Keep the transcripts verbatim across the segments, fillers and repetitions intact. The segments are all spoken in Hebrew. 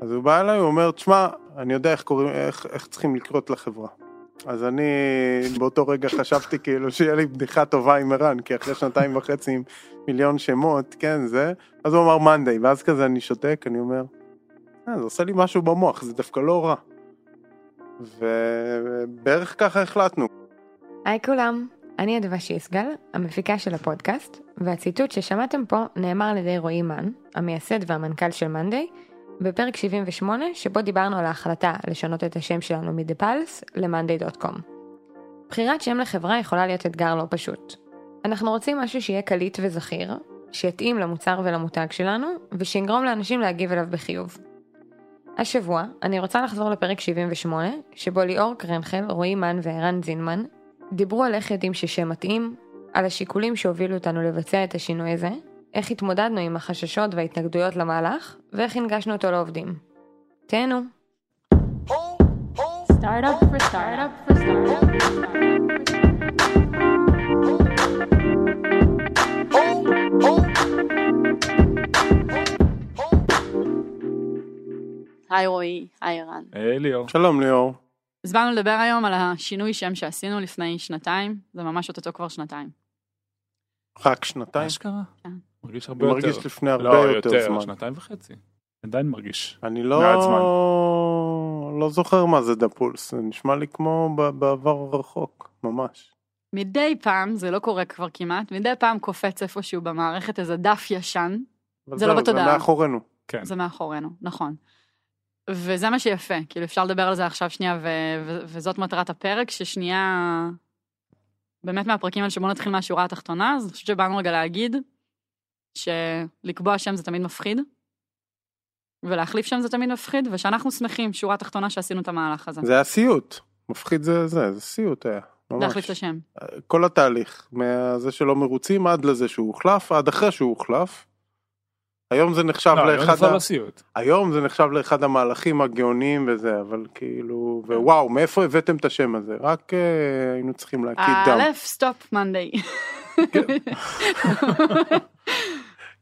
אז הוא בא אליי, הוא אומר, תשמע, אני יודע איך, קוראים, איך, איך צריכים לקרות לחברה. אז אני באותו רגע חשבתי כאילו שיהיה לי בדיחה טובה עם ערן, כי אחרי שנתיים וחצי עם מיליון שמות, כן, זה, אז הוא אמר מונדי, ואז כזה אני שותק, אני אומר, אה, זה עושה לי משהו במוח, זה דווקא לא רע. ובערך ככה החלטנו. היי כולם, אני אדווה שיסגל, המפיקה של הפודקאסט, והציטוט ששמעתם פה נאמר על ידי רועי מן, המייסד והמנכ"ל של מונדי, בפרק שבעים ושמונה, שבו דיברנו על ההחלטה לשנות את השם שלנו מ-dapulse ל-monday דוט קום. בחירת שם לחברה יכולה להיות אתגר לא פשוט. אנחנו רוצים משהו שיהיה קליט וזכיר, שיתאים למוצר ולמותג שלנו, ושיגרום לאנשים להגיב אליו בחיוב. השבוע אני רוצה לחזור לפרק שבעים ושמונה, שבו ליאור קרנחל, רועי מן וערן זינמן דיברו על איך יודעים ששם מתאים, על השיקולים שהובילו אותנו לבצע את השינוי הזה, איך התמודדנו עם החששות וההתנגדויות למהלך, ואיך הנגשנו אותו לעובדים. תהנו. היי רועי, היי ערן. היי ליאור. שלום ליאור. אז באנו לדבר היום על השינוי שם שעשינו לפני שנתיים, זה ממש אותו כבר שנתיים. רק שנתיים? מה שקרה? כן. מרגיש הרבה יותר. מרגיש לפני הרבה יותר זמן. לא, יותר, שנתיים וחצי. עדיין מרגיש. אני לא זוכר מה זה דפולס, זה נשמע לי כמו בעבר רחוק, ממש. מדי פעם, זה לא קורה כבר כמעט, מדי פעם קופץ איפשהו במערכת איזה דף ישן, זה לא בתודעה. זה מאחורינו. כן. זה מאחורינו, נכון. וזה מה שיפה, כאילו אפשר לדבר על זה עכשיו שנייה, וזאת מטרת הפרק, ששנייה, באמת מהפרקים האלה שבואו נתחיל מהשורה התחתונה, אז אני חושבת שבאנו רגע להגיד, שלקבוע שם זה תמיד מפחיד, ולהחליף שם זה תמיד מפחיד, ושאנחנו שמחים, שורה התחתונה שעשינו את המהלך הזה. זה היה סיוט, מפחיד זה זה, זה סיוט היה, ממש. להחליף את השם. כל התהליך, מזה שלא מרוצים עד לזה שהוא הוחלף, עד אחרי שהוא הוחלף, היום זה נחשב לא, לאחד ה... היום זה נחשב לאחד המהלכים הגאוניים וזה, אבל כאילו, ווואו, מאיפה הבאתם את השם הזה? רק אה, היינו צריכים להקיד דם. אלף, סטופ, מונדי.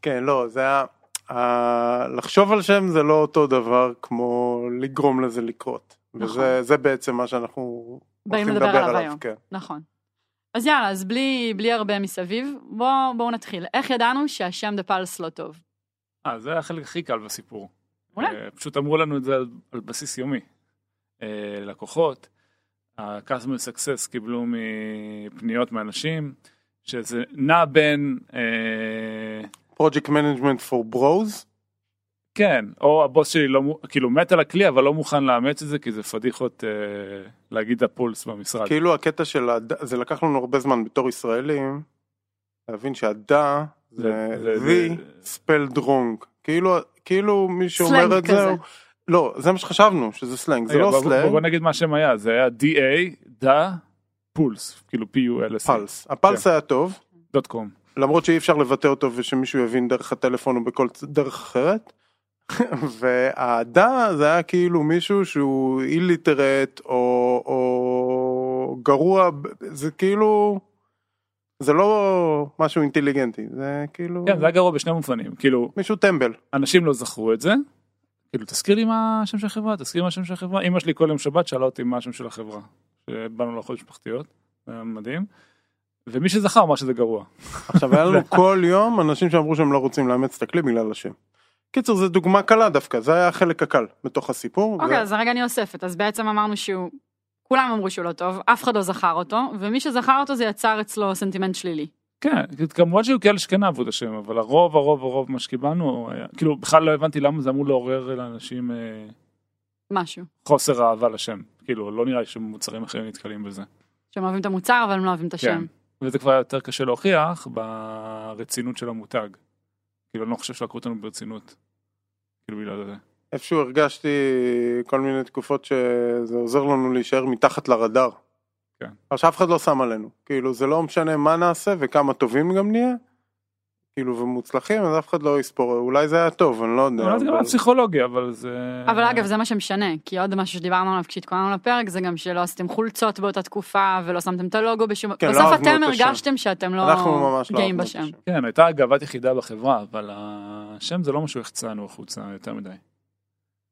כן, לא, זה היה... ה... לחשוב על שם זה לא אותו דבר כמו לגרום לזה לקרות. נכון. וזה זה בעצם מה שאנחנו רוצים לדבר עליו. היום. כן. נכון. אז יאללה, אז בלי, בלי הרבה מסביב, בוא, בואו נתחיל. איך ידענו שהשם דפלס לא טוב? אה, זה היה החלק הכי קל בסיפור. אולי? פשוט אמרו לנו את זה על בסיס יומי. לקוחות, ה-Customer Success קיבלו מפניות מאנשים, שזה נע בין... Project Management for Bros? כן, או הבוס שלי כאילו מת על הכלי, אבל לא מוכן לאמץ את זה, כי זה פדיחות להגיד הפולס במשרד. כאילו הקטע של הדע, זה לקח לנו הרבה זמן בתור ישראלים, להבין שהדע... זה spelled wrong, כאילו מי שאומר את זה, לא, זה מה שחשבנו, שזה סלנג, זה לא סלנג. בוא נגיד מה השם היה, זה היה D-A, דה, פולס, כאילו P-U-L-S. פלס, הפלס היה טוב. דוט קום. למרות שאי אפשר לבטא אותו ושמישהו יבין דרך הטלפון או בכל דרך אחרת, והדה זה היה כאילו מישהו שהוא איליטרט או גרוע, זה כאילו... זה לא משהו אינטליגנטי, זה כאילו... כן, זה היה גרוע בשני מופנים, כאילו... מישהו טמבל. אנשים לא זכרו את זה, כאילו, תזכיר לי מה השם של החברה, תזכיר לי מה השם של החברה, אמא שלי כל יום שבת שאלה אותי מה השם של החברה, שבאנו לאכול משפחתיות, זה מדהים, ומי שזכר אמר שזה גרוע. עכשיו, היה לנו כל יום אנשים שאמרו שהם לא רוצים לאמץ את הכלי בגלל השם. קיצר, זו דוגמה קלה דווקא, זה היה החלק הקל מתוך הסיפור. אוקיי, אז הרגע אני אוספת, אז בעצם אמרנו שהוא... כולם אמרו שהוא לא טוב, אף אחד לא זכר אותו, ומי שזכר אותו זה יצר אצלו סנטימנט שלילי. כן, כמובן שהיו כאלה שכנעו את השם, אבל הרוב, הרוב, הרוב מה שקיבלנו, כאילו בכלל לא הבנתי למה זה אמור לעורר לאנשים... משהו. חוסר אהבה לשם, כאילו לא נראה שמוצרים אחרים נתקלים בזה. שהם אוהבים את המוצר, אבל הם לא אוהבים את השם. כן, וזה כבר יותר קשה להוכיח ברצינות של המותג. כאילו אני לא חושב שלקחו אותנו ברצינות, כאילו בגלל זה. איפשהו הרגשתי כל מיני תקופות שזה עוזר לנו להישאר מתחת לרדאר. כן. עכשיו אף אחד לא שם עלינו. כאילו זה לא משנה מה נעשה וכמה טובים גם נהיה. כאילו ומוצלחים, אז אף אחד לא יספור. אולי זה היה טוב, אני לא יודע. אולי זה גם הפסיכולוגיה, אבל זה... אבל אגב, זה מה שמשנה. כי עוד משהו שדיברנו עליו כשהתכוננו לפרק, זה גם שלא עשיתם חולצות באותה תקופה, ולא שמתם את הלוגו בשום... בסוף אתם הרגשתם שאתם לא גאים בשם. כן, הייתה גאוות יחידה בחברה, אבל השם זה לא משהו יחצנו החוצה יותר מדי.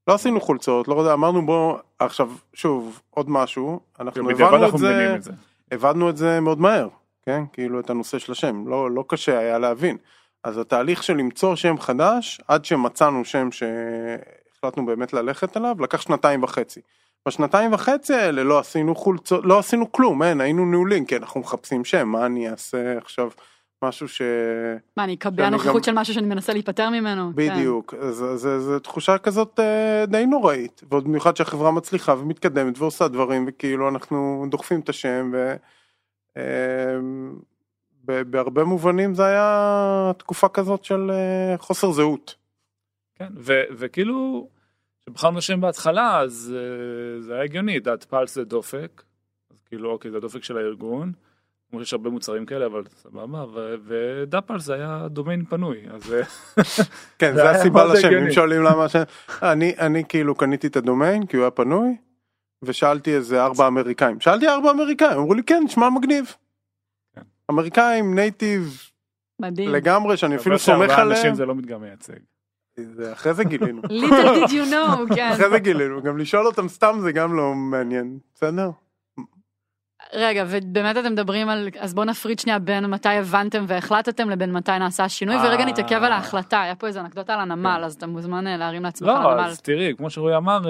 לא עשינו חולצות, לא יודע, אמרנו בוא, עכשיו, שוב, עוד משהו, אנחנו הבנו את זה, הבנו את זה מאוד מהר, כן? כאילו את הנושא של השם, לא, לא קשה היה להבין. אז התהליך של למצוא שם חדש, עד שמצאנו שם שהחלטנו באמת ללכת עליו, לקח שנתיים וחצי. בשנתיים וחצי האלה לא עשינו חולצות, לא עשינו כלום, אין, היינו ניהולים, כי אנחנו מחפשים שם, מה אני אעשה עכשיו, משהו ש... מה, אני אקבע נוכחות גם... של משהו שאני מנסה להיפטר ממנו. בדיוק, כן. זה, זה, זה תחושה כזאת די נוראית, ועוד במיוחד שהחברה מצליחה ומתקדמת ועושה דברים, וכאילו אנחנו דוחפים את השם, ו... בהרבה מובנים זה היה תקופה כזאת של חוסר זהות. כן, וכאילו, כשבחרנו שם בהתחלה, אז זה היה הגיוני, דעת פלס זה דופק, אז כאילו, אוקיי, זה הדופק של הארגון, כמו שיש הרבה מוצרים כאלה, אבל סבבה, ודאפלס זה היה דומיין פנוי, אז... כן, זה הסיבה לשם, אם שואלים למה השם, אני כאילו קניתי את הדומיין, כי הוא היה פנוי, ושאלתי איזה ארבע אמריקאים, שאלתי ארבע אמריקאים, אמרו לי, כן, שמע מגניב. אמריקאים, נייטיב, לגמרי, שאני אפילו סומך עליהם. אנשים זה לא מתגם מייצג. אחרי זה גילינו. Little did you know, כן. אחרי זה גילינו, גם לשאול אותם סתם זה גם לא מעניין. בסדר? רגע, ובאמת אתם מדברים על, אז בואו נפריד שנייה בין מתי הבנתם והחלטתם, לבין מתי נעשה השינוי, ורגע נתעכב על ההחלטה, היה פה איזה אנקדוטה על הנמל, אז אתה מוזמן להרים לעצמך על הנמל. לא, אז תראי, כמו שרואי אמר,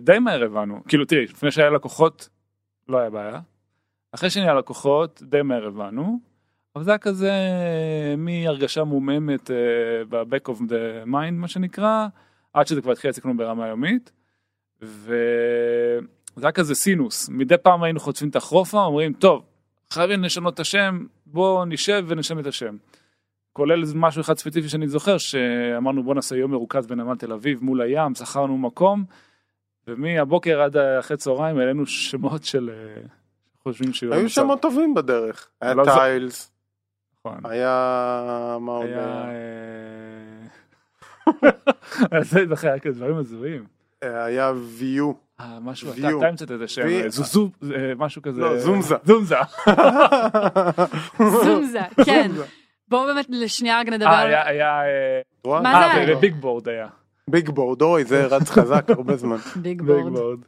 די מהר הבנו. כאילו, תראי, לפני שהיה לקוחות, לא היה בעיה. אחרי שני הלקוחות, די מהר הבנו, אבל זה היה כזה מהרגשה מוממת ב-back of the mind, מה שנקרא, עד שזה כבר התחיל לצקנו ברמה היומית, וזה היה כזה סינוס, מדי פעם היינו חוטפים את החרופה, אומרים, טוב, חייבים לשנות את השם, בואו נשב ונשם את השם. כולל משהו אחד ספציפי שאני זוכר, שאמרנו בואו נעשה יום מרוכז בנמל תל אביב מול הים, שכרנו מקום, ומהבוקר עד אחרי צהריים העלינו שמות של... היו שמות טובים בדרך, היה טיילס, היה מה עוד היה, זה היה כדברים הזויים, היה ויו, משהו, אתה המצאת את השם, משהו כזה, זומזה, זומזה, זומזה, כן, בואו באמת לשנייה רק נדבר, היה, מה זה היה? ביג בורד היה, ביג בורד, אוי זה רץ חזק הרבה זמן, ביג בורד,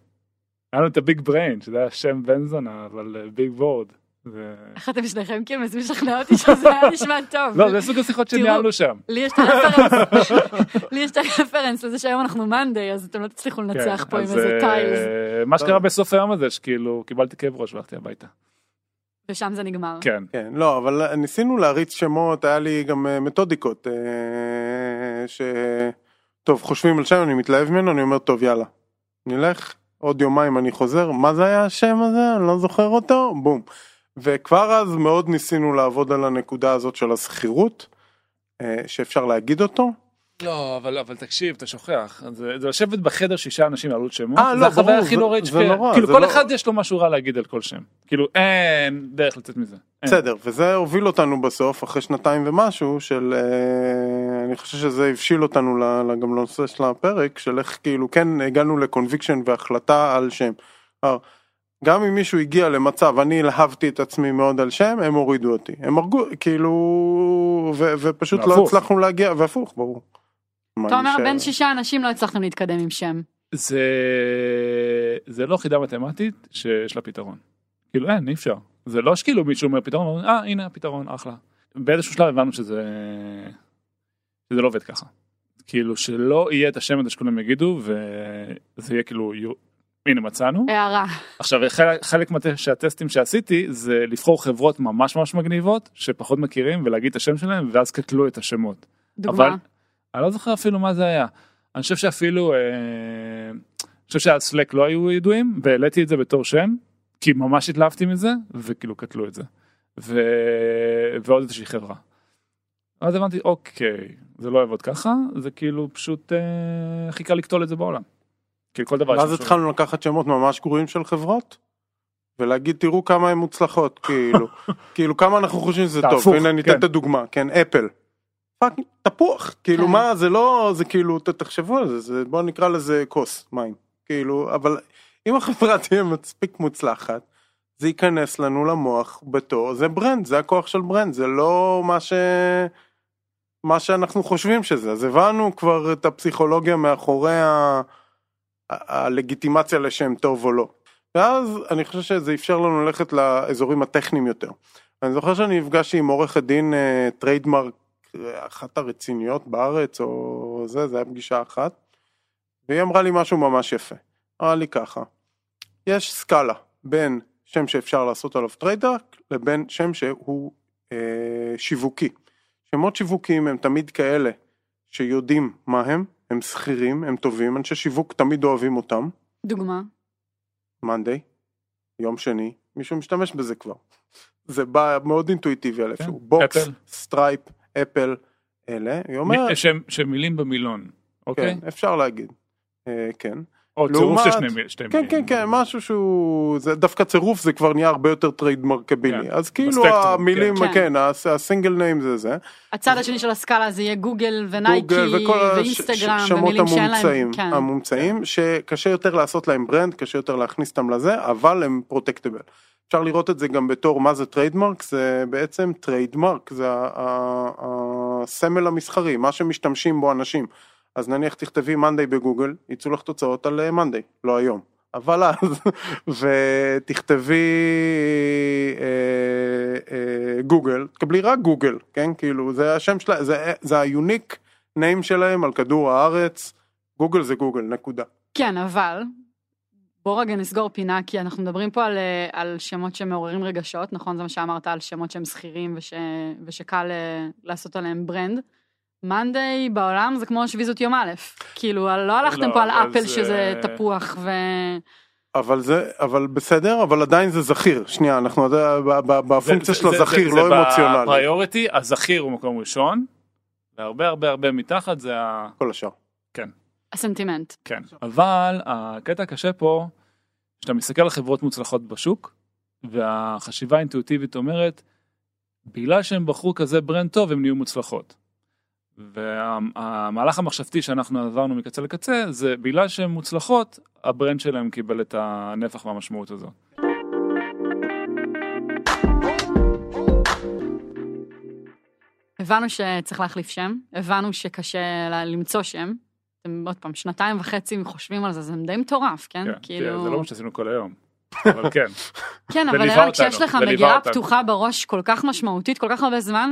היה לנו את הביג בריין, שזה היה שם בנזונה, אבל ביג בורד. איך אתם שניכם כאילו מזמין שכנע אותי שזה היה נשמע טוב. לא, זה סוג השיחות שניהלנו שם. לי יש את הרפרנס לזה שהיום אנחנו מונדי, אז אתם לא תצליחו לנצח פה עם איזה טיילס. מה שקרה בסוף היום הזה, שכאילו קיבלתי כאב ראש והלכתי הביתה. ושם זה נגמר. כן. לא, אבל ניסינו להריץ שמות, היה לי גם מתודיקות, שטוב, חושבים על שם, אני מתלהב ממנו, אני אומר, טוב, יאללה, נלך. עוד יומיים אני חוזר, מה זה היה השם הזה? אני לא זוכר אותו, בום. וכבר אז מאוד ניסינו לעבוד על הנקודה הזאת של הזכירות, שאפשר להגיד אותו. לא, אבל, אבל תקשיב, אתה שוכח. זה, זה לשבת בחדר שישה אנשים לעלות שמות. אה, לא, ברור, זה, לא זה, זה נורא. כאילו, כל לא... אחד יש לו משהו רע להגיד על כל שם. כאילו, אין דרך לצאת מזה. אין. בסדר, וזה הוביל אותנו בסוף, אחרי שנתיים ומשהו, של... אני חושב שזה הבשיל אותנו גם לנושא של הפרק, של איך כאילו, כן, הגענו לקונביקשן והחלטה על שם. גם אם מישהו הגיע למצב, אני הלהבתי את עצמי מאוד על שם, הם הורידו אותי. הם הרגו, כאילו, ו- ופשוט לא הצלחנו להגיע, והפוך, ברור. אתה אומר, בין שישה אנשים לא הצלחנו להתקדם עם שם. זה, זה לא חידה מתמטית שיש לה פתרון. כאילו, אין, אי אפשר. זה לא שכאילו מישהו אומר פתרון, אה, הנה הפתרון, אחלה. באיזשהו שלב הבנו שזה... זה לא עובד ככה. כאילו שלא יהיה את השם את השכולם יגידו, וזה יהיה כאילו, הנה מצאנו. הערה. עכשיו, חלק מהטסטים שעשיתי, זה לבחור חברות ממש ממש מגניבות, שפחות מכירים, ולהגיד את השם שלהם, ואז קטלו את השמות. דוגמה? אבל, אני לא זוכר אפילו מה זה היה. אני חושב שאפילו, אה, אני חושב שהסלק לא היו ידועים, והעליתי את זה בתור שם, כי ממש התלהבתי מזה, וכאילו קטלו את זה. ו... ועוד איזושהי חברה. אז הבנתי, אוקיי, זה לא יעבוד ככה, זה כאילו פשוט אה, חיכה לקטול את זה בעולם. כאילו כל דבר... ואז התחלנו לקחת שמות ממש גרועים של חברות, ולהגיד, תראו כמה הן מוצלחות, כאילו, כאילו כמה אנחנו חושבים שזה טוב, הנה ניתן כן. את הדוגמה, כן, אפל. תפוח, כאילו מה, זה לא, זה כאילו, תחשבו על זה, זה בואו נקרא לזה כוס מים, כאילו, אבל אם החברה תהיה מספיק מוצלחת, זה ייכנס לנו למוח בתור, זה ברנד, זה הכוח של ברנד, זה לא מה ש... מה שאנחנו חושבים שזה. אז הבנו כבר את הפסיכולוגיה מאחורי ה... הלגיטימציה לשם טוב או לא. ואז אני חושב שזה אפשר לנו ללכת לאזורים הטכניים יותר. אני זוכר שאני נפגשתי עם עורך הדין טריידמרק, אחת הרציניות בארץ, או זה, זה היה פגישה אחת, והיא אמרה לי משהו ממש יפה. אמרה לי ככה, יש סקאלה בין שם שאפשר לעשות עליו טריידמרק, לבין שם שהוא אה, שיווקי. שמות שיווקיים הם תמיד כאלה שיודעים מה הם, הם שכירים, הם טובים, אנשי שיווק תמיד אוהבים אותם. דוגמה? Monday, יום שני, מישהו משתמש בזה כבר. זה בא מאוד אינטואיטיבי על איפשהו. בוקס, סטרייפ, אפל, אלה. שמילים במילון. כן, אפשר להגיד. כן. או צירוף ששתי מילים. כן, כן, כן, משהו שהוא... דווקא צירוף זה כבר נהיה הרבה יותר טריידמרקבילי. אז כאילו המילים, כן, הסינגל ניים זה זה. הצד השני של הסקאלה זה יהיה גוגל ונייקי ואינסטגרם ומילים שאין להם. שמות המומצאים, שקשה יותר לעשות להם ברנד, קשה יותר להכניס אותם לזה, אבל הם פרוטקטיבל. אפשר לראות את זה גם בתור מה זה טריידמרק, זה בעצם טריידמרק, זה הסמל המסחרי, מה שמשתמשים בו אנשים. אז נניח תכתבי Monday בגוגל, ייצאו לך תוצאות על Monday, לא היום, אבל אז, ותכתבי גוגל, תקבלי רק גוגל, כן, כאילו זה השם שלה, זה היוניק ניים שלהם על כדור הארץ, גוגל זה גוגל, נקודה. כן, אבל... בוא רגע נסגור פינה, כי אנחנו מדברים פה על, על שמות שמעוררים רגשות, נכון? זה מה שאמרת, על שמות שהם שכירים וש, ושקל לעשות עליהם ברנד. Monday בעולם זה כמו שביזות יום א', כאילו לא הלכתם לא, פה על אפל זה... שזה תפוח ו... אבל זה, אבל בסדר, אבל עדיין זה זכיר, שנייה, אנחנו בפונקציה של הזכיר, לא אמוציונלי. זה בפריוריטי, הזכיר הוא מקום ראשון, והרבה הרבה הרבה מתחת זה ה... כל השאר. כן. הסנטימנט. כן, אבל הקטע הקשה פה, שאתה מסתכל על חברות מוצלחות בשוק, והחשיבה האינטואיטיבית אומרת, בגלל שהם בחרו כזה ברנד טוב, הם נהיו מוצלחות. והמהלך המחשבתי שאנחנו עברנו מקצה לקצה, זה בגלל שהם מוצלחות, הברנד שלהם קיבל את הנפח והמשמעות הזו. הבנו שצריך להחליף שם, הבנו שקשה למצוא שם, עוד פעם, שנתיים וחצי חושבים על זה, זה די מטורף, כן? כאילו... זה לא מה שעשינו כל היום, אבל כן. כן, אבל אלא כשיש לך מגירה פתוחה בראש כל כך משמעותית, כל כך הרבה זמן,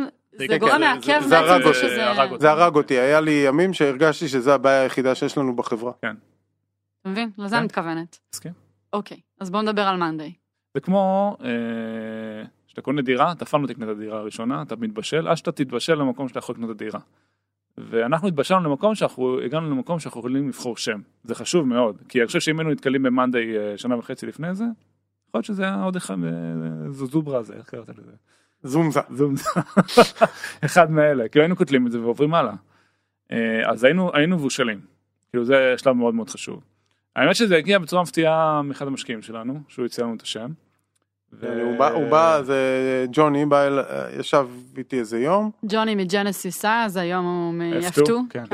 זה גורם מעכב בעצם זה שזה... זה הרג אותי, היה לי ימים שהרגשתי שזה הבעיה היחידה שיש לנו בחברה. כן. אתה מבין? לזה אני מתכוונת. אוקיי, אז בואו נדבר על Monday. זה כמו... שאתה קונה דירה, אתה פעם לא תקנה את הדירה הראשונה, אתה מתבשל, אז שאתה תתבשל למקום שאתה יכול לקנות את הדירה. ואנחנו התבשלנו למקום שאנחנו, הגענו למקום שאנחנו יכולים לבחור שם. זה חשוב מאוד, כי אני חושב שאם היינו נתקלים במנדי שנה וחצי לפני זה, יכול להיות שזה היה עוד אחד, זו זוברה זה, איך קראת לזה? זומזה. זומזה. אחד מאלה. כאילו היינו כותלים את זה ועוברים הלאה. אז היינו, היינו מבושלים. כאילו זה שלב מאוד מאוד חשוב. האמת שזה הגיע בצורה מפתיעה מאחד המשקיעים שלנו, שהוא הציע לנו את השם. הוא בא, זה ג'וני, בא, ישב איתי איזה יום. ג'וני מג'נסיס, אז היום הוא מ-אף טו. כן.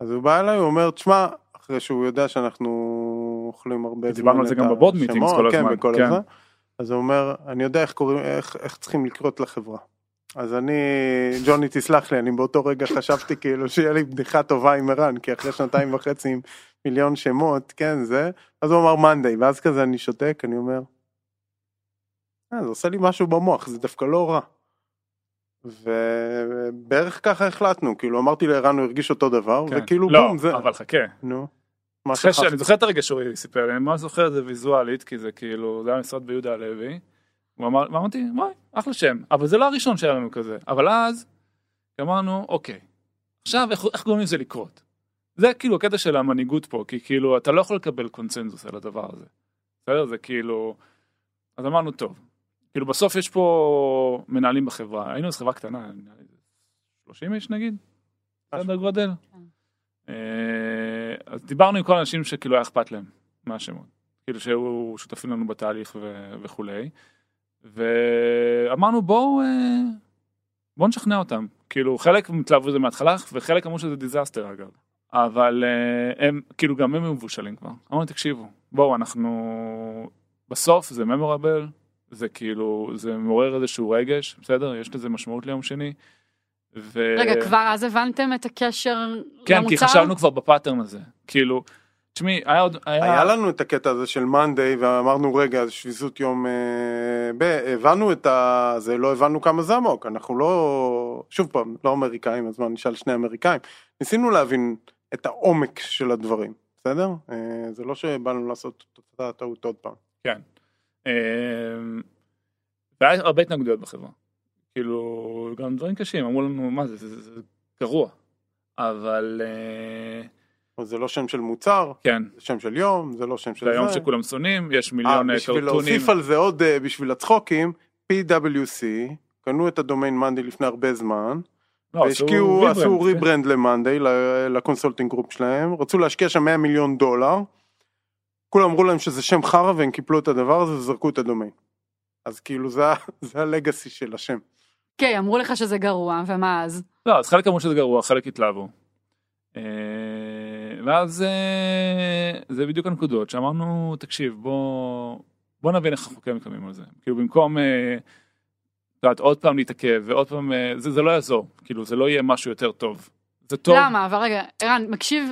אז הוא בא אליי, הוא אומר, תשמע, אחרי שהוא יודע שאנחנו אוכלים הרבה... דיברנו על זה גם בבורד מיטינגס כל הזמן. כן, בכל הזמן. אז הוא אומר, אני יודע איך צריכים לקרות לחברה. אז אני, ג'וני תסלח לי, אני באותו רגע חשבתי כאילו שיהיה לי בדיחה טובה עם ערן, כי אחרי שנתיים וחצי עם מיליון שמות, כן, זה. אז הוא אמר Monday, ואז כזה אני שותק, אני אומר... זה עושה לי משהו במוח, זה דווקא לא רע. ובערך ככה החלטנו, כאילו אמרתי לאירן, הוא הרגיש אותו דבר, וכאילו בום, זה... לא, אבל חכה. נו. אני זוכר את הרגע שאורי סיפר, אני ממש זוכר את זה ויזואלית, כי זה כאילו, זה היה משרד ביהודה הלוי, ואמרתי, וואי, אחלה שם, אבל זה לא הראשון שהיה לנו כזה. אבל אז, אמרנו, אוקיי, עכשיו איך גורמים לזה לקרות? זה כאילו הקטע של המנהיגות פה, כי כאילו, אתה לא יכול לקבל קונצנזוס על הדבר הזה. זה כאילו, אז אמרנו, טוב. כאילו בסוף יש פה מנהלים בחברה, היינו אז חברה קטנה, שלושים איש נגיד, סדר גודל. אז דיברנו עם כל האנשים שכאילו היה אכפת להם מהשמות, כאילו שהיו שותפים לנו בתהליך וכו'. ואמרנו בואו, בואו נשכנע אותם, כאילו חלק מתלהבו זה מההתחלה, וחלק אמרו שזה דיזסטר אגב. אבל הם, כאילו גם הם מבושלים כבר. אמרו, תקשיבו, בואו אנחנו, בסוף זה memorable, זה כאילו, זה מעורר איזשהו רגש, בסדר? יש לזה משמעות ליום שני, רגע, כבר אז הבנתם את הקשר למוצר? כן, כי חשבנו כבר בפאטרן הזה. כאילו, תשמעי, היה עוד... היה לנו את הקטע הזה של Monday, ואמרנו, רגע, שביזות יום ב... הבנו את זה, לא הבנו כמה זה עמוק. אנחנו לא... שוב פעם, לא אמריקאים, אז מה, נשאל שני אמריקאים. ניסינו להבין את העומק של הדברים, בסדר? זה לא שבאנו לעשות תוצאה טעות עוד פעם. כן. והיה הרבה התנגדויות בחברה. כאילו, גם דברים קשים, אמרו לנו, מה זה, זה, זה גרוע, אבל... זה לא שם של מוצר, כן. זה שם של יום, זה לא שם של זה. זה יום שכולם שונאים, יש מיליון קרטונים. בשביל להוסיף על זה עוד, בשביל הצחוקים, פי דאבליו סי, קנו את הדומיין Monday לפני הרבה זמן, לא, והשקיעו, עשו ריברנד ל-Monday, לקונסולטינג גרופ שלהם, רצו להשקיע שם מאה מיליון דולר, כולם אמרו להם שזה שם חרא, והם קיפלו את הדבר הזה, וזרקו את הדומיין. אז כאילו, זה, זה הלגאסי של השם. כן, אמרו לך שזה גרוע, ומה אז? לא, אז חלק אמרו שזה גרוע, חלק התלהבו. ואז זה בדיוק הנקודות, שאמרנו, תקשיב, בוא נבין איך החוקים מקמים על זה. כאילו, במקום, עוד פעם להתעכב, ועוד פעם, זה לא יעזור, כאילו, זה לא יהיה משהו יותר טוב. זה טוב. למה? אבל רגע, ערן,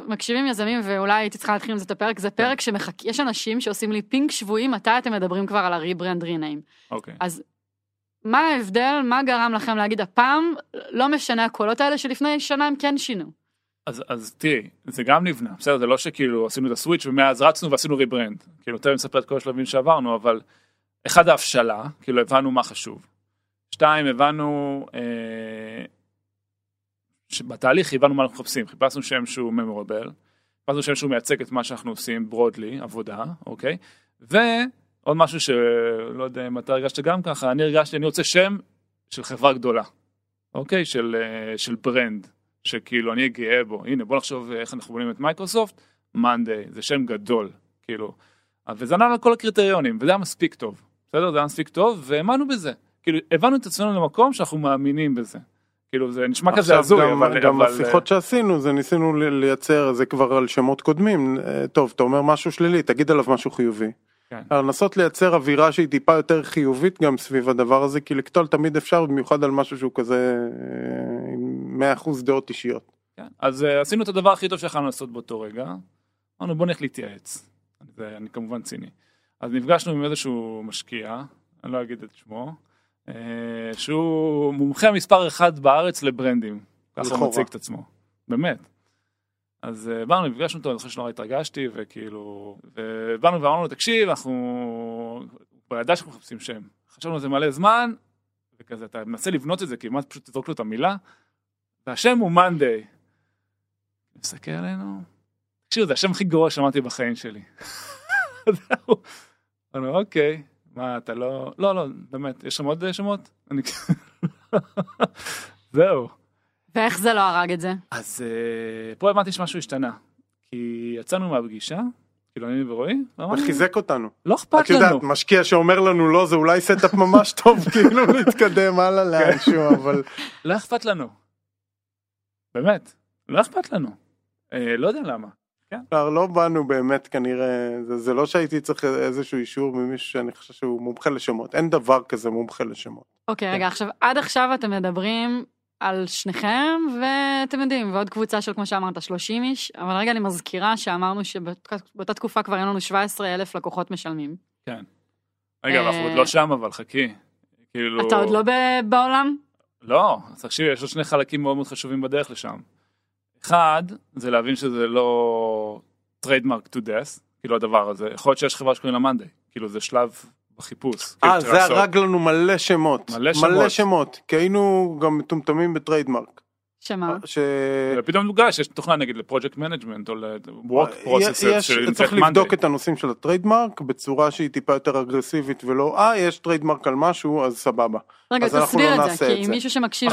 מקשיבים יזמים, ואולי הייתי צריכה להתחיל עם זה את הפרק, זה פרק שמחכה, יש אנשים שעושים לי פינק שבועים, מתי אתם מדברים כבר על הריברנד ריניים. אוקיי. אז מה ההבדל, מה גרם לכם להגיד הפעם, לא משנה הקולות האלה שלפני שנה הם כן שינו. אז, אז תראי, זה גם נבנה, בסדר, זה לא שכאילו עשינו את הסוויץ' ומאז רצנו ועשינו ריברנד, כאילו יותר מספר את כל השלבים שעברנו, אבל אחד ההפשלה, כאילו הבנו מה חשוב. שתיים, הבנו, אה, שבתהליך הבנו מה אנחנו חפשים, חיפשנו שם שהוא memorable, חיפשנו שם שהוא מייצג את מה שאנחנו עושים broadly, עבודה, אוקיי, ו... עוד משהו שלא יודע אם אתה הרגשת גם ככה, אני הרגשתי, אני רוצה שם של חברה גדולה, אוקיי? של, של ברנד, שכאילו אני גאה בו, הנה בוא נחשוב איך אנחנו בונים את מייקרוסופט, Monday, זה שם גדול, כאילו, וזה ענה על כל הקריטריונים, וזה היה מספיק טוב, בסדר? זה היה מספיק טוב, והאמנו בזה, כאילו, הבנו את עצמנו למקום שאנחנו מאמינים בזה, כאילו, זה נשמע כזה עזוי, אבל... גם השיחות שעשינו, זה ניסינו לייצר, זה כבר על שמות קודמים, טוב, אתה אומר משהו שלילי, תגיד עליו משהו חיובי. לנסות לייצר אווירה שהיא טיפה יותר חיובית גם סביב הדבר הזה, כי לקטול תמיד אפשר, במיוחד על משהו שהוא כזה מאה אחוז דעות אישיות. אז עשינו את הדבר הכי טוב שיכולנו לעשות באותו רגע, אמרנו בוא נלך להתייעץ, אני כמובן ציני. אז נפגשנו עם איזשהו משקיע, אני לא אגיד את שמו, שהוא מומחה מספר אחד בארץ לברנדים, ככה הוא מציג את עצמו, באמת. אז באנו, נפגשנו אותו, אני חושב שלא התרגשתי, וכאילו, ובאנו ואמרנו לו, תקשיב, אנחנו, בידע שאנחנו מחפשים שם, חשבנו זה מלא זמן, וכזה, אתה מנסה לבנות את זה, כי באמת פשוט תזרוק לו את המילה, והשם הוא Monday. מסתכל עלינו, תקשיב, זה השם הכי גרוע שמעתי בחיים שלי. זהו. אמרנו, אוקיי, מה, אתה לא, לא, לא, באמת, יש שם עוד שמות? אני כאילו, זהו. ואיך זה לא הרג את זה? אז פה הבנתי שמשהו השתנה, כי יצאנו מהפגישה, כאילו אני ורואי, וחיזק אותנו. לא אכפת לנו. את יודעת, משקיע שאומר לנו לא, זה אולי סטאפ ממש טוב, כאילו להתקדם הלאה לאנשהו, אבל... לא אכפת לנו. באמת, לא אכפת לנו. לא יודע למה. לא באנו באמת כנראה, זה לא שהייתי צריך איזשהו אישור ממישהו שאני חושב שהוא מומחה לשמות, אין דבר כזה מומחה לשמות. אוקיי, רגע, עכשיו, עד עכשיו אתם מדברים... על שניכם, ואתם יודעים, ועוד קבוצה של, כמו שאמרת, שלושים איש, אבל רגע אני מזכירה שאמרנו שבאותה תקופה כבר היינו שבעה עשר אלף לקוחות משלמים. כן. רגע, אנחנו עוד לא שם, אבל חכי. אתה עוד לא בעולם? לא, תקשיבי, יש עוד שני חלקים מאוד מאוד חשובים בדרך לשם. אחד, זה להבין שזה לא trademark to death, כאילו הדבר הזה. יכול להיות שיש חברה שקוראים לה Monday, כאילו זה שלב... בחיפוש. אה, זה הרג לנו מלא שמות. מלא שמות. מלא שמות, כי היינו גם מטומטמים בטריידמרק. שמה? ופתאום נוגש, יש תוכנה נגיד לפרויקט מנג'מנט או ל-work processes. צריך לבדוק את הנושאים של הטריידמרק בצורה שהיא טיפה יותר אגרסיבית ולא, אה, יש טריידמרק על משהו, אז סבבה. רגע, תסביר את זה, כי מישהו שמקשיב...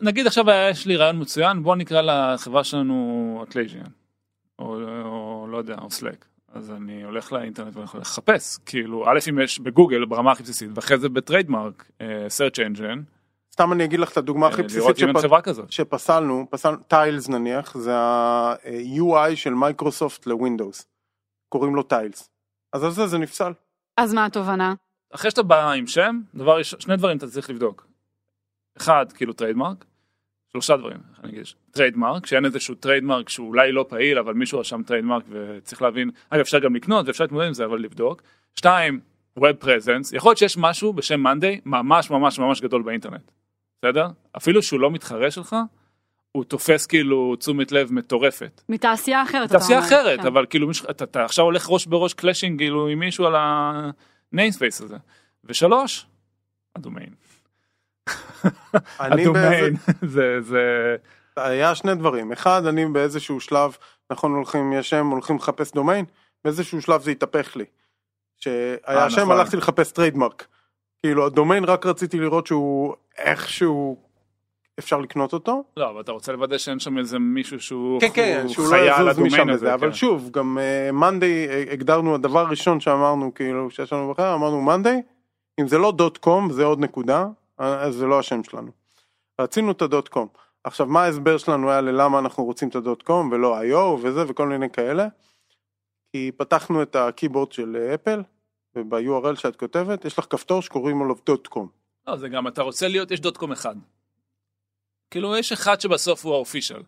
נגיד עכשיו יש לי רעיון מצוין, בוא נקרא לחברה שלנו Atlassian, או לא יודע, או Slack. אז אני הולך לאינטרנט ואני הולך לחפש, כאילו, א' אם יש בגוגל, ברמה הכי בסיסית, ואחרי זה בטריידמרק, search engine. סתם אני אגיד לך את הדוגמה הכי בסיסית שפסלנו, טיילס נניח, זה ה-יו איי של מייקרוסופט לווינדוס. קוראים לו טיילס. אז על זה זה נפסל. אז מה התובנה? אחרי שאתה בא עם שם, שני דברים אתה צריך לבדוק. אחד, כאילו טריידמרק. שלושה דברים, אני אגיד, טריידמרק, שאין איזשהו טריידמרק שהוא אולי לא פעיל, אבל מישהו רשם טריידמרק וצריך להבין, אגב, אפשר גם לקנות, ואפשר להתמודד עם זה, אבל לבדוק. שתיים, ווב פרזנס, יכול להיות שיש משהו בשם Monday, ממש ממש ממש גדול באינטרנט, בסדר? אפילו שהוא לא מתחרה שלך, הוא תופס כאילו תשומת לב מטורפת. מתעשייה אחרת. מתעשייה אחרת, כן. אבל כאילו, אתה, אתה עכשיו הולך ראש בראש קלאשינג, כאילו, עם מישהו על הניימספייס הזה. ושלוש, הדומיין. הדומיין, זה, זה... היה שני דברים. אחד, אני באיזשהו שלב, נכון, הולכים, יש שם, הולכים לחפש דומיין, באיזשהו שלב זה התהפך לי. שהיה שם, הלכתי לחפש טריידמרק. כאילו, הדומיין רק רציתי לראות שהוא איכשהו... אפשר לקנות אותו? לא, אבל אתה רוצה לוודא שאין שם איזה מישהו שהוא חיה על הדומיין הזה. אבל שוב, גם מונדי, הגדרנו, הדבר הראשון שאמרנו, כאילו, שיש לנו בחר, אמרנו מונדי, אם זה לא דוט קום, זה עוד נקודה, אז זה לא השם שלנו. רצינו את הדוט קום. עכשיו, מה ההסבר שלנו היה ללמה אנחנו רוצים את הדוט קום, ולא איי או וזה, וכל מיני כאלה? כי פתחנו את הקיבורד של אפל, וב-יו אר אל שאת כותבת, יש לך כפתור שקוראים עליו דוט קום. לא, זה גם, אתה רוצה להיות, יש דוט קום אחד. כאילו, יש אחד שבסוף הוא האופישל.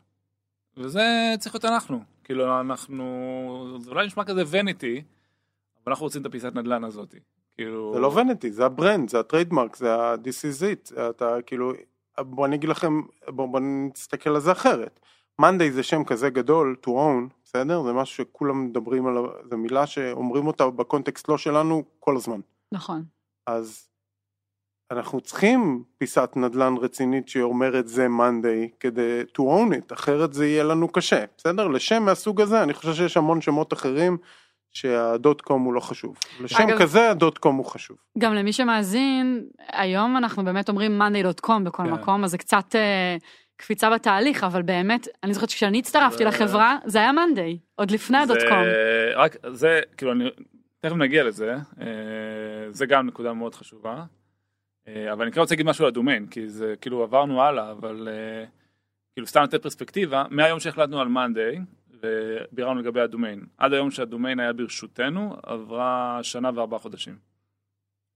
וזה צריך להיות אנחנו. כאילו, אנחנו... זה אולי נשמע כזה וניטי, אבל אנחנו רוצים את הפיסת נדלן הזאת. כאילו... זה לא וניטי, זה הברנד, זה הטריידמרק, זה ה-דיס איז איט. אתה כאילו... בוא אני אגיד לכם, בוא נסתכל על זה אחרת. Monday זה שם כזה גדול, to own, בסדר? זה משהו שכולם מדברים עליו, זו מילה שאומרים אותה בקונטקסט לא שלנו כל הזמן. נכון. אז... אנחנו צריכים פיסת נדלן רצינית שאומרת זה Monday כדי to own it, אחרת זה יהיה לנו קשה, בסדר? לשם מהסוג הזה, אני חושב שיש המון שמות אחרים שה.com הוא לא חשוב. לשם אגב, כזה ה.com הוא חשוב. גם למי שמאזין, היום אנחנו באמת אומרים Monday דוט קום בכל yeah. מקום, אז זה קצת uh, קפיצה בתהליך, אבל באמת, אני זוכרת שכשאני הצטרפתי ו... לחברה, זה היה Monday, עוד לפני ה.com. זה... רק זה, כאילו, אני... תכף נגיע לזה, uh, זה גם נקודה מאוד חשובה. אבל אני רוצה להגיד משהו על הדומיין, כי זה כאילו עברנו הלאה, אבל כאילו סתם לתת פרספקטיבה, מהיום שהחלטנו על Monday, וביררנו לגבי הדומיין, עד היום שהדומיין היה ברשותנו, עברה שנה וארבעה חודשים.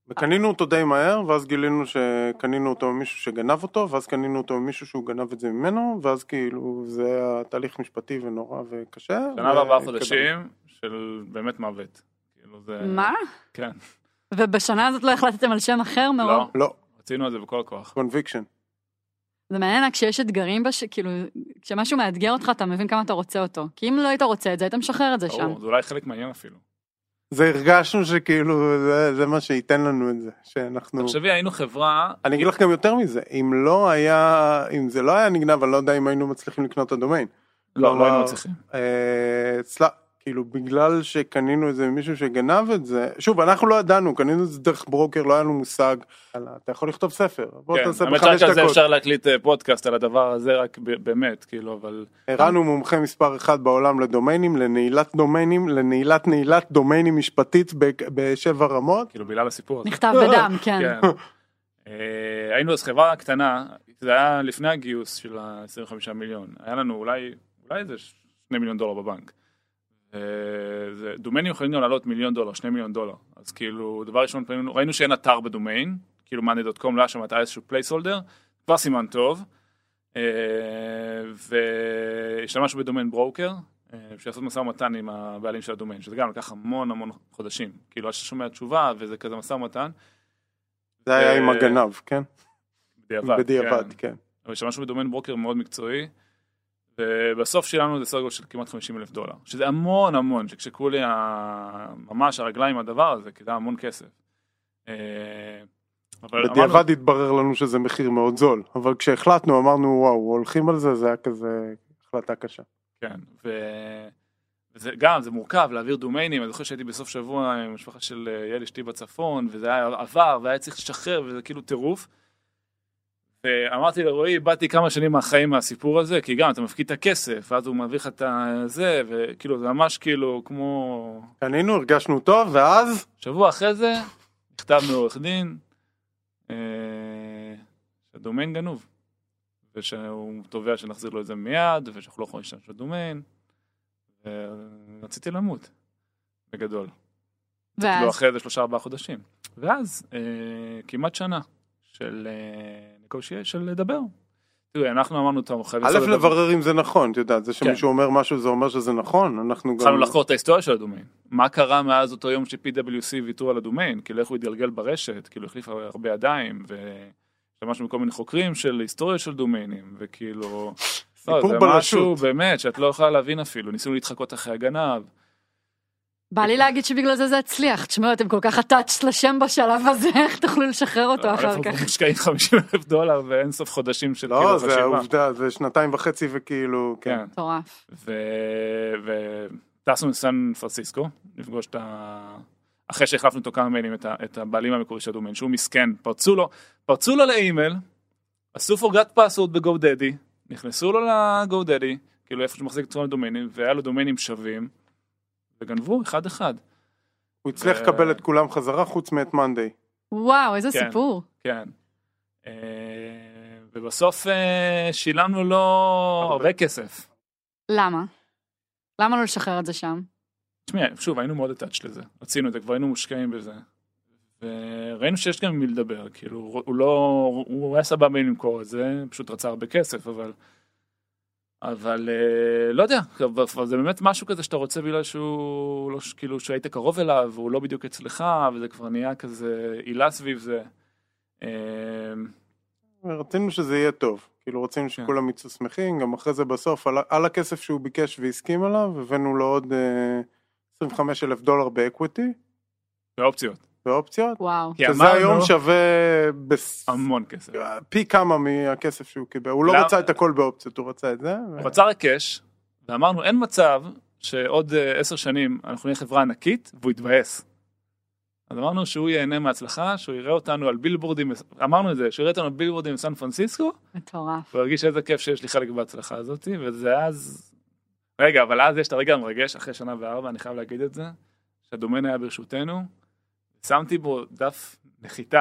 וקנינו אותו די מהר, ואז גילינו שקנינו אותו ממישהו שגנב אותו, ואז קנינו אותו ממישהו שהוא גנב את זה ממנו, ואז כאילו זה התהליך משפטי ונורא וקשה. שנה וארבעה חודשים של באמת מוות. מה? כן. ובשנה הזאת לא החלטתם על שם אחר מאוד? לא, לא. רצינו את זה בכל הכוח. Conviction. זה מעניין, כשיש אתגרים, בש... כאילו, כשמשהו מאתגר אותך, אתה מבין כמה אתה רוצה אותו. כי אם לא היית רוצה את זה, היית משחרר את זה שם. זה אולי חלק מעניין אפילו. זה הרגשנו שכאילו, זה, זה מה שייתן לנו את זה, שאנחנו... תחשבי, היינו חברה... אני אגיד לך גם יותר מזה, אם לא היה, אם זה לא היה נגנב, אני לא יודע אם היינו מצליחים לקנות את הדומיין. לא, לא היינו מצליחים. סלא... כאילו, בגלל שקנינו את זה ממישהו שגנב את זה, שוב, אנחנו לא ידענו, קנינו את זה דרך ברוקר, לא היה לנו מושג, אתה יכול לכתוב ספר, בוא תעשה בחמש דקות. כן, המצב כזה אפשר להקליט פודקאסט על הדבר הזה, רק באמת, כאילו, אבל... ערן הוא מומחה מספר אחד בעולם לדומיינים, לנעילת דומיינים, לנעילת נעילת דומיינים משפטית בשבע רמות. כאילו, בגלל הסיפור הזה. נכתב בדם, כן. היינו אז חברה קטנה, זה היה לפני הגיוס של עשרים וחמישה מיליון, היה לנו אולי איזה שני מיליון דולר בבנק. דומיינים יכולים לעלות מיליון דולר, שני מיליון דולר. אז כאילו, דבר ראשון, ראינו שאין אתר בדומיין, כאילו מאני דוט קום, לא שם, אתה איזשהו פלייסולדר, כבר סימן טוב, והשתמשנו בדומיין ברוקר, שעשות משא ומתן עם הבעלים של הדומיין, שזה גם לקח המון המון חודשים, כאילו, עד ששומע תשובה, וזה כזה משא ומתן. זה היה עם הגנב, כן? בדיעבד, כן. אבל השתמשנו בדומיין ברוקר מאוד מקצועי, ובסוף שלנו זה סרגול של כמעט חמישים אלף דולר, שזה המון המון, שכשקרו לי ממש הרגליים הדבר הזה, כי זה המון כסף. בדיעבד התברר לנו שזה מחיר מאוד זול, אבל כשהחלטנו אמרנו וואו, הולכים על זה, זה היה כזה החלטה קשה. כן, וגם זה מורכב להעביר דומיינים, אני זוכר שהייתי בסוף שבוע עם משפחה של יעל אשתי בצפון, וזה היה עבר, והיה צריך לשחרר, וזה כאילו טירוף. ואמרתי לרועי, באתי כמה שנים מהחיים מהסיפור הזה, כי גם אתה מפקיד את הכסף, ואז הוא מביך את זה, וכאילו זה ממש כאילו כמו... קנינו, הרגשנו טוב, ואז? שבוע אחרי זה, נכתב מעורך דין, שהדומיין גנוב, ושהוא תובע שנחזיר לו את זה מיד, ושאנחנו לא יכולים להשתמש בדומיין, ורציתי למות, בגדול. ואז? כאילו אחרי זה שלושה ארבעה חודשים. ואז, כמעט שנה של... של לדבר. תראי, אנחנו אמרנו, אלף לברר אם זה נכון, אתה יודע, זה שמישהו אומר משהו, זה אומר שזה נכון, אנחנו גם... התחלנו לחקור את ההיסטוריה של הדומיין. מה קרה מאז אותו יום ש-פי דאבליו סי ויתרו על הדומיין, כאילו איך הוא התגלגל ברשת, כאילו החליף הרבה ידיים, ומשהו מכל מיני חוקרים של היסטוריה של דומיינים, וכאילו... סיפור בלשות. זה משהו באמת שאת לא יכולה להבין אפילו, ניסינו להתחקות אחרי הגנב. בא לי להגיד שבגלל זה זה הצליח, תשמעו, אתם כל כך הטאצ' לשם בשלב הזה, איך תוכלו לשחרר אותו אחר כך? אנחנו משקעים חמישים אלף דולר, ואין סוף חודשים של כאילו חשיבה. לא, זה העובדה, זה שנתיים וחצי וכאילו, כן. תורף. וטסנו לסן פרנסיסקו, נפגוש את ה... אחרי שהחלפנו אותו כמה מיילים, את הבעלים המקורי של הדומיין, שהוא מסכן, פרצו לו, פרצו לו לאימייל, עשו forgot password ב-GoDaddy, נכנסו לו ל-GoDaddy, כאילו איפה שמחזיק את כל הדומיינים, והיה לו דומיינים שווים, וגנבו אחד אחד. הוא הצליח לקבל את כולם חזרה חוץ מאת Monday. וואו, איזה סיפור. כן. ובסוף שילמנו לו הרבה כסף. למה? למה לא לשחרר את זה שם? תשמע, שוב, היינו מאוד הטאץ' לזה. רצינו את זה, כבר היינו מושקעים בזה. וראינו שיש גם מי לדבר. כאילו, הוא לא... הוא היה סבבה למכור את זה, פשוט רצה הרבה כסף, אבל... אבל לא יודע, זה באמת משהו כזה שאתה רוצה בגלל שהוא, כאילו שהיית קרוב אליו, והוא לא בדיוק אצלך, וזה כבר נהיה כזה עילה סביב זה. רצינו שזה יהיה טוב, כאילו רצינו שכולם יצאו שמחים, גם אחרי זה בסוף, על הכסף שהוא ביקש והסכים עליו, הבאנו לו עוד עשרים וחמישה אלף דולר באקוויטי. באופציות. באופציות. וואו. שזה היום שווה... המון כסף. פי כמה מהכסף שהוא קיבל. הוא לא רצה את הכל באופציות, הוא רצה את זה. הוא רצה רכש, ואמרנו, אין מצב שעוד עשר שנים אנחנו נהיה חברה ענקית, והוא יתבאס. אז אמרנו שהוא ייהנה מההצלחה, שהוא יראה אותנו על בילבורדים, אמרנו את זה, שהוא יראה אותנו על בילבורדים בסן פרנסיסקו. מטורף. הוא הרגיש איזה כיף שיש לי חלק בהצלחה הזאת, וזה אז... רגע, אבל אז יש את הרגע המרגש, אחרי שנה וארבע, אני חייב להגיד את זה, שהדומיין היה ברשותנו. שמתי בו דף נחיתה.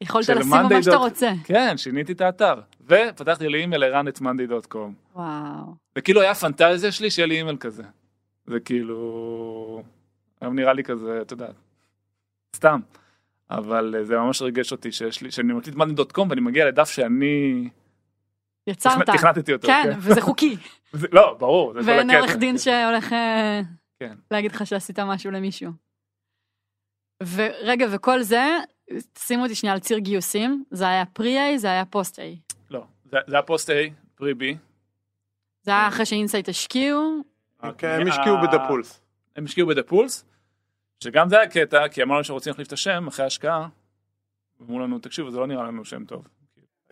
יכולת לשים מה שאתה רוצה. כן, שיניתי את האתר. ופתחתי לי אימייל ערן את מאנדיי דוט קום. וואו. וכאילו היה פנטזיה שלי שיהיה לי אימייל כזה. זה כאילו... היום נראה לי כזה, אתה יודע, סתם. אבל זה ממש ריגש אותי שיש לי, שאני מקליט מאנדיי דוט קום ואני מגיע לדף שאני... יצרת. תכנתתי אותו. כן, וזה חוקי. לא, ברור. ואין עורך דין שהולך להגיד לך שעשית משהו למישהו. ורגע, וכל זה, שימו אותי שנייה על ציר גיוסים, זה היה פרי-איי, זה היה פוסט-איי. לא, זה היה פוסט-איי, פרי-בי. זה היה אחרי שאינסייט השקיעו. אוקיי, הם השקיעו בדפולס. הם השקיעו בדפולס, שגם זה היה קטע, כי אמרנו שרוצים להחליף את השם אחרי ההשקעה, ואמרו לנו, תקשיבו, זה לא נראה לנו שם טוב.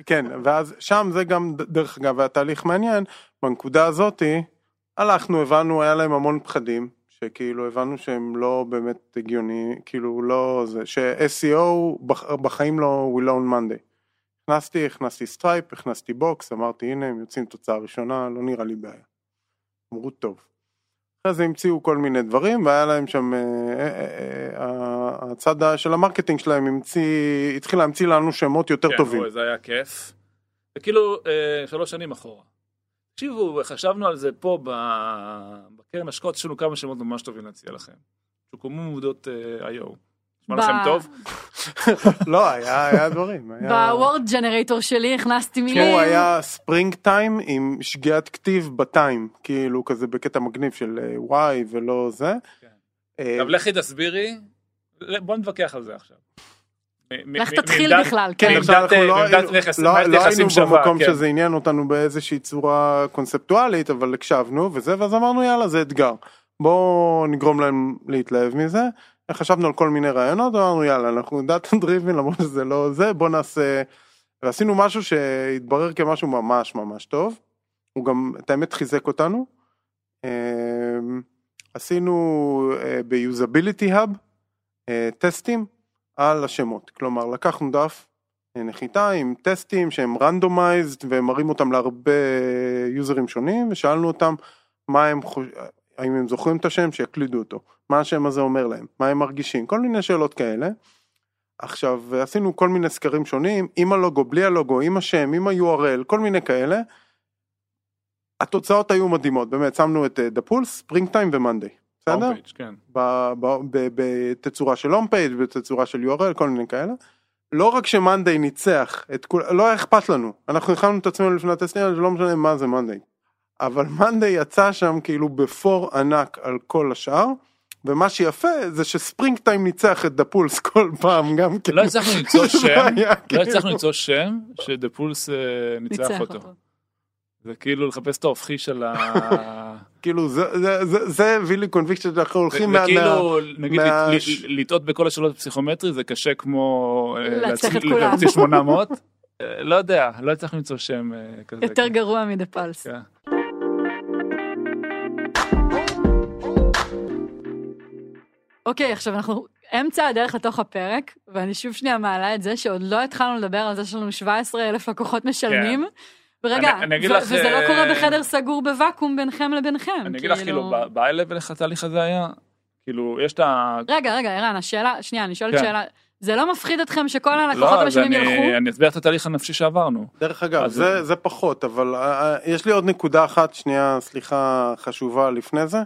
כן, ואז שם זה גם, דרך אגב, התהליך מעניין, בנקודה הזאת, הלכנו, הבנו, היה להם המון פחדים, שכאילו הבנו שהם לא באמת הגיוני, כאילו לא זה, ש-אס אי או בחיים לא will own Monday. הכנסתי, הכנסתי סטרייפ, הכנסתי בוקס, אמרתי הנה הם יוצאים תוצאה ראשונה, לא נראה לי בעיה. אמרו טוב. אחרי זה המציאו כל מיני דברים, והיה להם שם, הצד של המרקטינג שלהם המציא, התחיל להמציא לנו שמות יותר טובים. כן, זה היה כיף. וכאילו שלוש שנים אחורה. תקשיבו, חשבנו על זה פה בקרן השקעות, יש לנו כמה שמות ממש טובים להציע לכם. שוקמו עובדות איי או. מה לכם טוב? לא, היה דברים. בוורד ג'נרייטור שלי הכנסתי מילים. הוא היה ספרינג טיים עם שגיאת כתיב בטיים, כאילו כזה בקטע מגניב של וואי ולא זה. אבל לכי תסבירי, בוא נתווכח על זה עכשיו. לך תתחיל בכלל, כן, לא היינו במקום שזה עניין אותנו באיזושהי צורה קונספטואלית, אבל הקשבנו וזה, ואז אמרנו יאללה זה אתגר, בואו נגרום להם להתלהב מזה, חשבנו על כל מיני רעיונות, אמרנו יאללה אנחנו דאטה דריבן, למרות שזה לא זה, בואו נעשה, ועשינו משהו שהתברר כמשהו ממש ממש טוב, הוא גם, את האמת חיזק אותנו, עשינו ב-usability hub, טסטים, על השמות, כלומר לקחנו דף נחיתה עם טסטים שהם randomized ומראים אותם להרבה יוזרים שונים ושאלנו אותם מה הם חוש... האם הם זוכרים את השם שיקלידו אותו, מה השם הזה אומר להם, מה הם מרגישים, כל מיני שאלות כאלה. עכשיו עשינו כל מיני סקרים שונים עם הלוגו, בלי הלוגו, עם השם, עם ה-יו אר אל, כל מיני כאלה. התוצאות היו מדהימות, באמת שמנו את דפולס, ספרינגטיים ומנדי. בסדר? בתצורה של הום פייג', בתצורה של יו אר אל, כל מיני כאלה. לא רק שמאנדיי ניצח, את כול, לא היה אכפת לנו, אנחנו הכנו את עצמנו לפני הטסטים, לא משנה מה זה מאנדיי, אבל מאנדיי יצא שם כאילו בפור ענק על כל השאר, ומה שיפה זה שספרינגטיים ניצח את דפולס כל פעם גם כן. לא הצלחנו למצוא שם, לא הצלחנו למצוא שם שדפולס ניצח אותו. זה כאילו לחפש את ההופכי של ה... כאילו זה הביא לי קונפיקט שאנחנו הולכים מה... וכאילו נגיד לטעות בכל השאלות הפסיכומטרי זה קשה כמו... להצליח את כולם. להצליח שמונה מאות. לא יודע, לא הצלחנו למצוא שם כזה. יותר גרוע מדפולס. כן. אוקיי, עכשיו אנחנו אמצע הדרך לתוך הפרק, ואני שוב שנייה מעלה את זה, שעוד לא התחלנו לדבר על זה שלנו שבעה עשר אלף לקוחות משלמים, ורגע, וזה לא קורה בחדר סגור בוואקום בינכם לביניכם. אני אגיד לך, כאילו, ב-אלף ואיך התהליך הזה היה, כאילו, יש את ה... רגע, רגע, ערן, השאלה, שנייה, אני שואלת שאלה, זה לא מפחיד אתכם שכל הלקוחות המשלמים ילכו? לא, אני אסביר את התהליך הנפשי שעברנו. דרך אגב, זה פחות, אבל יש לי עוד נקודה אחת, שנייה, סליחה, חשובה לפני זה.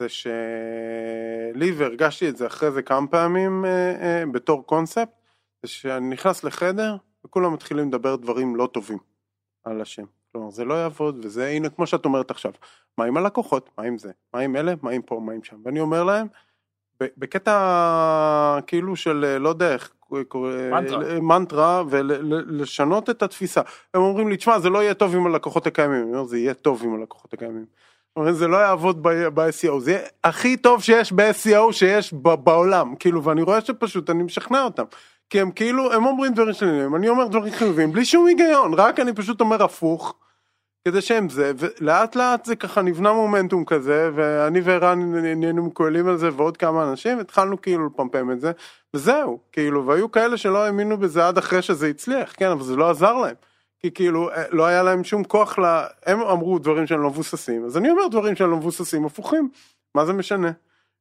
זה שלי, והרגשתי את זה אחרי זה כמה פעמים בתור קונספט, זה שאני נכנס לחדר וכולם מתחילים לדבר דברים לא טובים על השם. כלומר, זה לא יעבוד, וזה, הנה, כמו שאת אומרת עכשיו, מה עם הלקוחות, מה עם זה, מה עם אלה, מה עם פה, מה עם שם. ואני אומר להם, בקטע כאילו של לא דרך, מנטרה, ולשנות את התפיסה. הם אומרים לי, תשמע, זה לא יהיה טוב עם הלקוחות הקיימים. אני אומר, זה יהיה טוב עם הלקוחות הקיימים. זה לא יעבוד ב-אס אי או, זה הכי טוב שיש ב-אס אי או שיש בעולם, כאילו, ואני רואה שפשוט אני משכנע אותם, כי הם כאילו, הם אומרים דברים שליליים, אני אומר דברים חיוביים, בלי שום היגיון, רק אני פשוט אומר הפוך, כדי שהם זה, ולאט לאט זה ככה נבנה מומנטום כזה, ואני וערן נהיינו מקוילים על זה, ועוד כמה אנשים, התחלנו כאילו לפמפם את זה, וזהו, כאילו, והיו כאלה שלא האמינו בזה עד אחרי שזה הצליח, כן, אבל זה לא עזר להם. כי כאילו לא היה להם שום כוח לה... הם אמרו דברים שהם לא מבוססים, אז אני אומר דברים שהם לא מבוססים, הפוכים, מה זה משנה?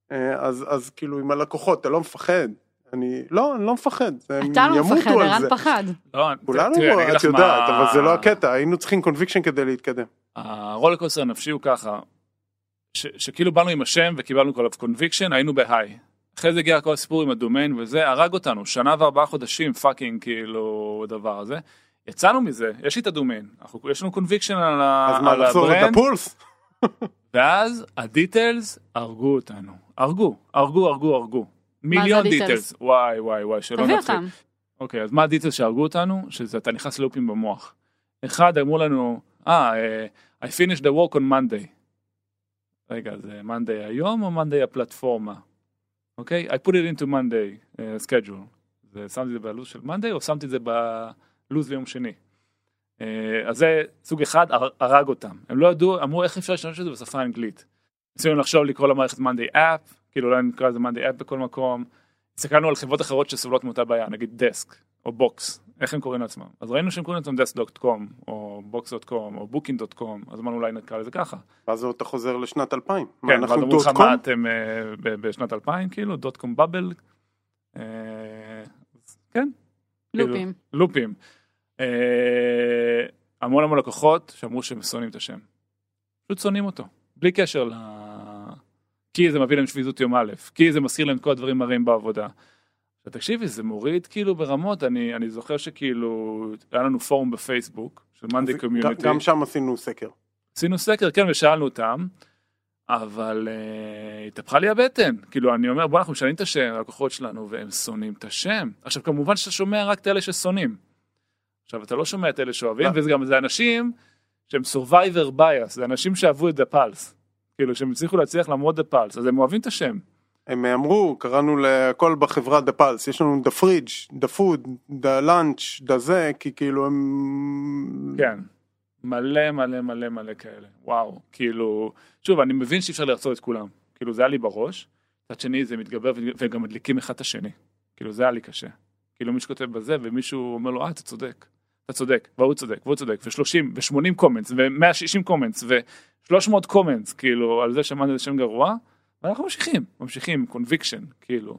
אז, אז כאילו עם הלקוחות, אתה לא מפחד, אני, לא, אני לא מפחד, הם ימותו על זה. פחד. לא, כולנו, תראה, את יודעת, מה... אבל זה לא הקטע, היינו צריכים קונביקשן כדי להתקדם. הרולקוסר הנפשי הוא ככה, ש, שכאילו באנו עם השם וקיבלנו כל קונביקשן, היינו בהיי. אחרי זה הגיע כל הסיפור עם הדומיין וזה, הרג אותנו, שנה וארבעה חודשים, פאקינג, כאילו, הדבר הזה. יצאנו מזה, יש לי את הדומיין, יש לנו קונביקשן על הברנד. אז מה, לחזור את הפולס? ואז הדיטלס הרגו אותנו. הרגו, הרגו, הרגו, הרגו. מיליון דיטלס. וואי, וואי, וואי, שלא נתחיל. אוקיי, אז מה הדיטלס שהרגו אותנו? שאתה נכנס ללופים במוח. אחד, אמרו לנו, אה, I finished the work on Monday. רגע, זה Monday היום או Monday הפלטפורמה? אוקיי? I put it into Monday schedule. שמתי את זה בלו"ז של Monday, או שמתי את זה ב... לוז ליום שני. אז זה סוג אחד, הרג אותם. הם לא ידעו, אמרו איך אפשר לשנות את זה בשפה האנגלית. ניסינו לחשוב לקרוא למערכת Monday App, כאילו אולי נקרא לזה Monday App בכל מקום. הסתכלנו על חברות אחרות שסובלות מאותה בעיה, נגיד Desk או Box, איך הם קוראים לעצמם. אז ראינו שהם קוראים לעצמם Desk דוט קום או Box דוט קום או Booking דוט קום, אז אמרנו אולי נקרא לזה ככה. ואז אתה חוזר לשנת אלפיים. כן, ואז אמרו לך מה אתם בשנת אלפיים, כאילו, דוט קום בבל. כן. לופים. לופים. המון המון לקוחות שאמרו שהם שונאים את השם. פשוט שונאים אותו. בלי קשר ל... כי זה מביא להם שביזות יום א', כי זה מזכיר להם כל הדברים מראים בעבודה. תקשיבי, זה מוריד כאילו ברמות, אני, אני זוכר שכאילו, היה לנו פורום בפייסבוק, של Monday Community. גם שם עשינו סקר. עשינו סקר, כן, ושאלנו אותם, אבל uh, התהפכה לי הבטן. כאילו, אני אומר, בוא, אנחנו משנים את השם, הלקוחות שלנו, והם שונאים את השם. עכשיו, כמובן שאתה שומע רק את אלה ששונאים. עכשיו, אתה לא שומע את אלה שאוהבים, וזה גם, זה אנשים שהם survivor bias, זה אנשים שאהבו את דפולס, כאילו, שהם הצליחו להצליח למרות דפולס, אז הם אוהבים את השם. הם אמרו, קראנו לכל בחברה דפולס, יש לנו דפריג', דפוד, דלאנץ', דזה, כי כאילו הם... כן, מלא מלא מלא מלא כאלה, וואו, כאילו, שוב, אני מבין שאי אפשר לרצות את כולם, כאילו, זה היה לי בראש, קצת שני זה מתגבר וגם מדליקים אחד את השני, כאילו, זה היה לי קשה, כאילו, מישהו כותב בזה ומישהו אומר לו, אה, אתה צודק. אתה צודק, והוא צודק, והוא צודק, ו-שלושים, ו-שמונים קומנטס, ו-מאה ושישים קומנטס, ו-שלוש מאות קומנטס, כאילו, על זה שמענו את השם גרוע, ואנחנו ממשיכים, ממשיכים, קונביקשן, כאילו.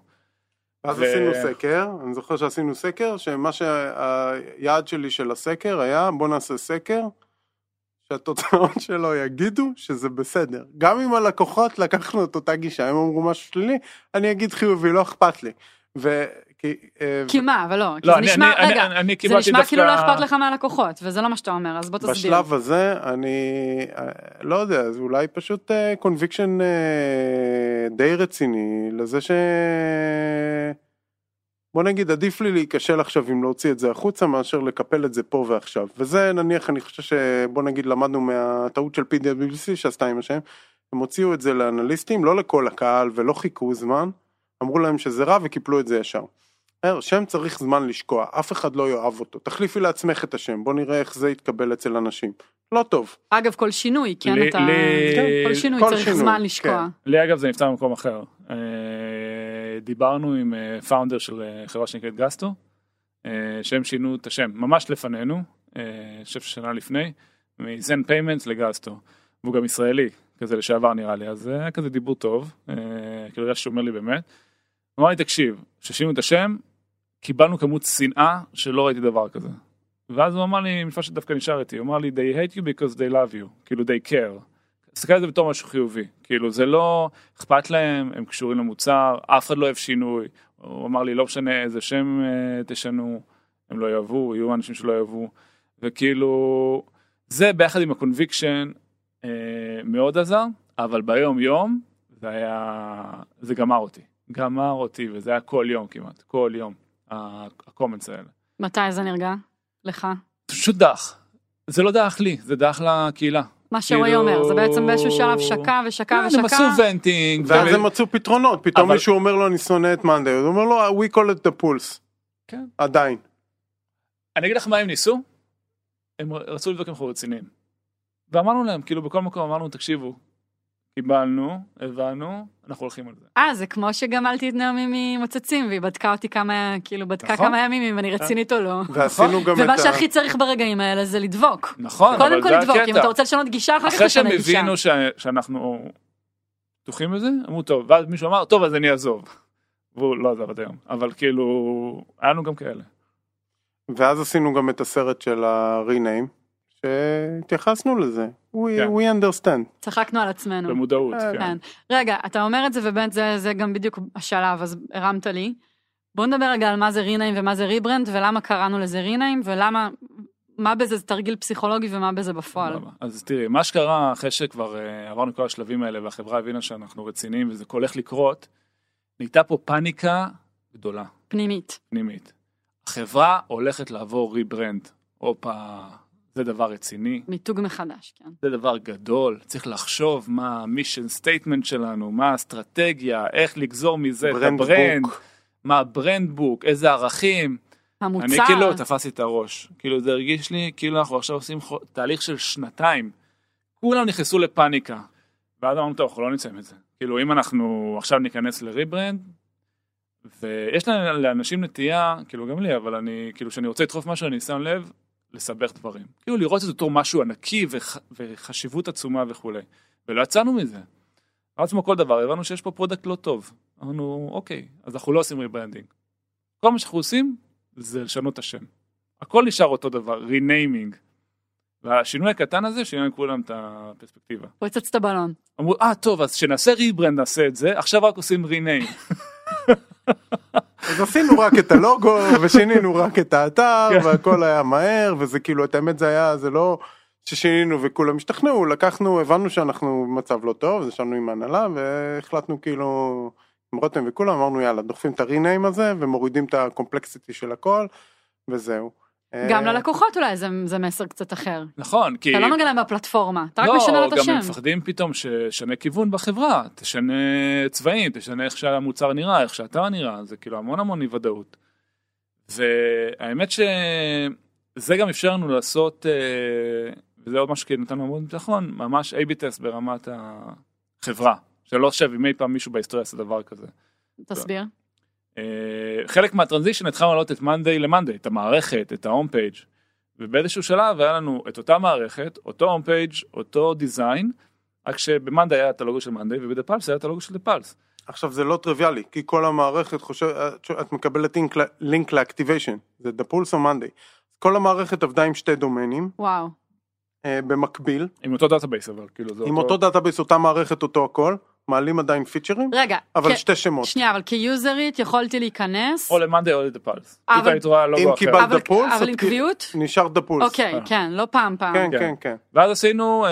אז עשינו סקר, אני זוכר שעשינו סקר, שמה שהיעד שלי של הסקר היה, בוא נעשה סקר, שהתוצאות שלו יגידו שזה בסדר. גם אם הלקוחות לקחנו את אותה גישה, הם אמרו משהו שלילי, אני אגיד חיובי, לא אכפת לי. ו... כי מה, אבל לא, כי זה נשמע, רגע, זה נשמע כאילו לא אכפת לך מהלקוחות, וזה לא מה שאתה אומר, אז בוא תסביר. בשלב הזה, אני לא יודע, זה אולי פשוט קונביקשן די רציני, לזה ש... בוא נגיד, עדיף לי להיקשל עכשיו אם להוציא את זה החוצה, מאשר לקפל את זה פה ועכשיו. וזה נניח, אני חושב שבוא נגיד, למדנו מהטעות של פי דאבליו סי שעשתה עם השם, הם הוציאו את זה לאנליסטים, לא לכל הקהל ולא חיכו זמן, אמרו להם שזה רע וקיפלו את זה ישר. שם צריך זמן לשקוע, אף אחד לא יאהב אותו. תחליפי לעצמך את השם, בוא נראה איך זה יתקבל אצל אנשים. לא טוב. אגב, כל שינוי, כן, ל- אתה... ל- כן, כל שינוי כל צריך שינוי, זמן לשקוע. כן. לי, אגב, זה נפתח במקום אחר. דיברנו עם פאונדר של חברה שנקראת גסטו, שהם שינו את השם, ממש לפנינו, שף שנה לפני, מזן פיימנטס לגסטו. והוא גם ישראלי, כזה לשעבר נראה לי, אז זה היה כזה דיבור טוב, כאילו היה שאומר לי באמת, אמר לי תקשיב, ששינו את השם, קיבלנו כמות שנאה שלא ראיתי דבר כזה, ואז הוא אמר לי, מלפני שדווקא נשארתי, הוא אמר לי, they hate you because they love you, כאילו they care, תסתכל על זה בתור משהו חיובי, כאילו זה לא אכפת להם, הם קשורים למוצר, אף אחד לא אוהב שינוי, הוא אמר לי, לא משנה איזה שם תשנו, הם לא יאהבו, יהיו אנשים שלא יאהבו, וכאילו, זה ביחד עם הקונביקשן, מאוד עזר, אבל ביום יום זה היה, זה גמר אותי, גמר אותי, וזה היה כל יום כמעט, כל יום, הקומנס האלה. מתי זה נרגע? לך? פשוט דח, זה לא דח לי, זה דח לקהילה. מה שהוא אומר, זה בעצם באיזשהו שלב שקע ושקע ושקע. הם עשו ונטינג. ואז הם מצאו פתרונות, פתאום מישהו אומר לו, אני שונא את Monday, הוא אומר לו, we call it dapulse. כן. עדיין. אני אגיד לך מה הם ניסו, הם רצו לבדוק עם חורצינים. ואמרנו להם, כאילו בכל מקום אמרנו, תקשיבו, קיבלנו, הבנו, אנחנו הולכים על זה. אה, זה כמו שגמלתי את נעמי ממוצצים, והיא בדקה אותי כמה, כאילו בדקה כמה ימים, אם אני רצינית או לא. ועשינו גם את ה... ומה שהכי צריך ברגעים האלה זה לדבוק. נכון, אבל זה הקטע. קודם כל לדבוק, אם אתה רוצה לשנות גישה, אחר כך אתה נגישה. אחרי שהם הבינו שאנחנו פתוחים בזה, אמרו טוב, ואז מישהו אמר, טוב, אז אני אעזוב. והוא לא עזב עד היום, אבל כאילו, היה לנו גם כאלה. ואז עשינו גם את הסרט של ה-rename. שהתייחסנו לזה. We, we understand. צחקנו על עצמנו. במודעות, כן. רגע, אתה אומר את זה, ובאמת זה, זה גם בדיוק השלב, אז הרמת לי. בוא נדבר רגע על מה זה ריניים ומה זה ריברנד, ולמה קראנו לזה ריניים, ולמה, מה בזה זה תרגיל פסיכולוגי, ומה בזה בפועל. אז תראי, מה שקרה אחרי שכבר עברנו כל השלבים האלה, והחברה הבינה שאנחנו רציניים, וזה הולך לקרות, נהייתה פה פאניקה גדולה. פנימית. פנימית. החברה הולכת לעבור ריברנד. אופה. זה דבר רציני. מיתוג מחדש, כן. זה דבר גדול. צריך לחשוב מה המישן סטייטמנט שלנו, מה האסטרטגיה, איך לגזור מזה את הברנד, מה הברנד בוק, איזה ערכים. המוצר. אני כאילו תפסתי את הראש. כאילו זה הרגיש לי, כאילו אנחנו עכשיו עושים תהליך של שנתיים. כולם נכנסו לפאניקה. ואז אמרנו, טוב, אנחנו לא נצאים את זה. כאילו אם אנחנו עכשיו ניכנס לריברנד, ויש לאנשים נטייה, כאילו גם לי, אבל אני, כאילו שאני רוצה לדחוף משהו, אני שם לב, לסבך דברים. כאילו לראות את אותו משהו ענקי וח, וחשיבות עצומה וכו'. ולא יצאנו מזה. רק כמו כל דבר, הבנו שיש פה פרודקט לא טוב. אמרנו, אוקיי, אז אנחנו לא עושים ריברנדינג. כל מה שאנחנו עושים, זה לשנות את השם. הכל נשאר אותו דבר, ריניימינג. והשינוי הקטן הזה, שינינו כולם את הפרספקטיבה. הוא יצץ את הבלון. אמרו, אה, טוב, אז שנעשה ריברנד, נעשה את זה, עכשיו רק עושים ריניים. אז עשינו רק את הלוגו, ושינינו רק את האתר, והכל היה מהר, וזה כאילו, את האמת זה היה, זה לא ששינינו וכולם השתכנעו, לקחנו, הבנו שאנחנו במצב לא טוב, זה שלנו עם ההנהלה, והחלטנו כאילו, עם רותם וכולם, אמרנו יאללה, דוחפים את הריניים הזה, ומורידים את הקומפלקסיטי של הכל, וזהו. גם ללקוחות אולי זה מסר קצת אחר. נכון, כי... אתה לא נוגע להם בפלטפורמה, אתה רק משנה את השם. לא, גם מפחדים פתאום ששנה כיוון בחברה, תשנה צבעים, תשנה איך שהמוצר נראה, איך שהאתר נראה, זה כאילו המון המון אי-ודאות. והאמת שזה גם אפשר לנו לעשות, וזה עוד משהו כי נתנו המון ביטחון, ממש A-B טסט ברמת החברה, שלא חושב אם אי פעם מישהו בהיסטוריה עשה דבר כזה. תסביר. חלק מהטרנזישן התחלנו לעלות את Monday ל-Monday, את המערכת, את ההום פייג', ובאיזשהו שלב היה לנו את אותה מערכת, אותו הום פייג', אותו דיזיין, רק שבמנדי היה את הלוגו של Monday, ובדפלס היה את הלוגו של דפלס. עכשיו זה לא טריוויאלי, כי כל המערכת חושבת, את מקבלת לינק לאקטיביישן, זה דפולס או Monday. כל המערכת עבדה עם שתי דומיינים. וואו. במקביל. עם אותו דאטאבייס אבל, כאילו זה אותו... עם אותו דאטאבייס, אותה מערכת, אותו הכל. מעלים עדיין פיצ'רים, רגע, אבל שתי שמות. שנייה, אבל כיוזרית יכולתי להיכנס. או למאנדי או לדפולס. אם קיבלת דפולס, אבל עם קביעות? נשאר דפולס. אוקיי, כן, לא פעם פעם. כן, כן, כן. ואז עשינו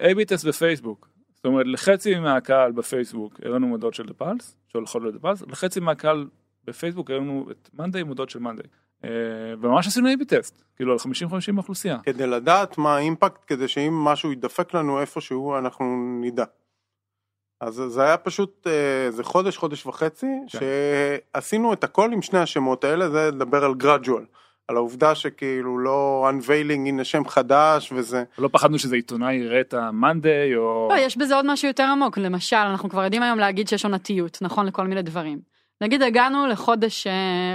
A-B-Test בפייסבוק. זאת אומרת, לחצי מהקהל בפייסבוק הראינו מודעות של דפולס, שהולכות לדפולס, לחצי מהקהל בפייסבוק הראינו את מאנדי, מודעות של מאנדי. וממש עשינו A-B-Test, כאילו על חמישים חמישים באוכלוסייה. כדי לדעת מה האימפקט, כדי שאם משהו ידפק לנו איפשהו, אנחנו נדע. אז זה היה פשוט, זה חודש, חודש וחצי, כן. שעשינו את הכל עם שני השמות האלה, זה לדבר על גרדואל, על העובדה שכאילו לא unveiling, הנה שם חדש וזה. לא פחדנו שזה עיתונאי יראה את ה-Monday או... לא, יש בזה עוד משהו יותר עמוק, למשל, אנחנו כבר יודעים היום להגיד שיש עונתיות, נכון לכל מיני דברים. נגיד, הגענו לחודש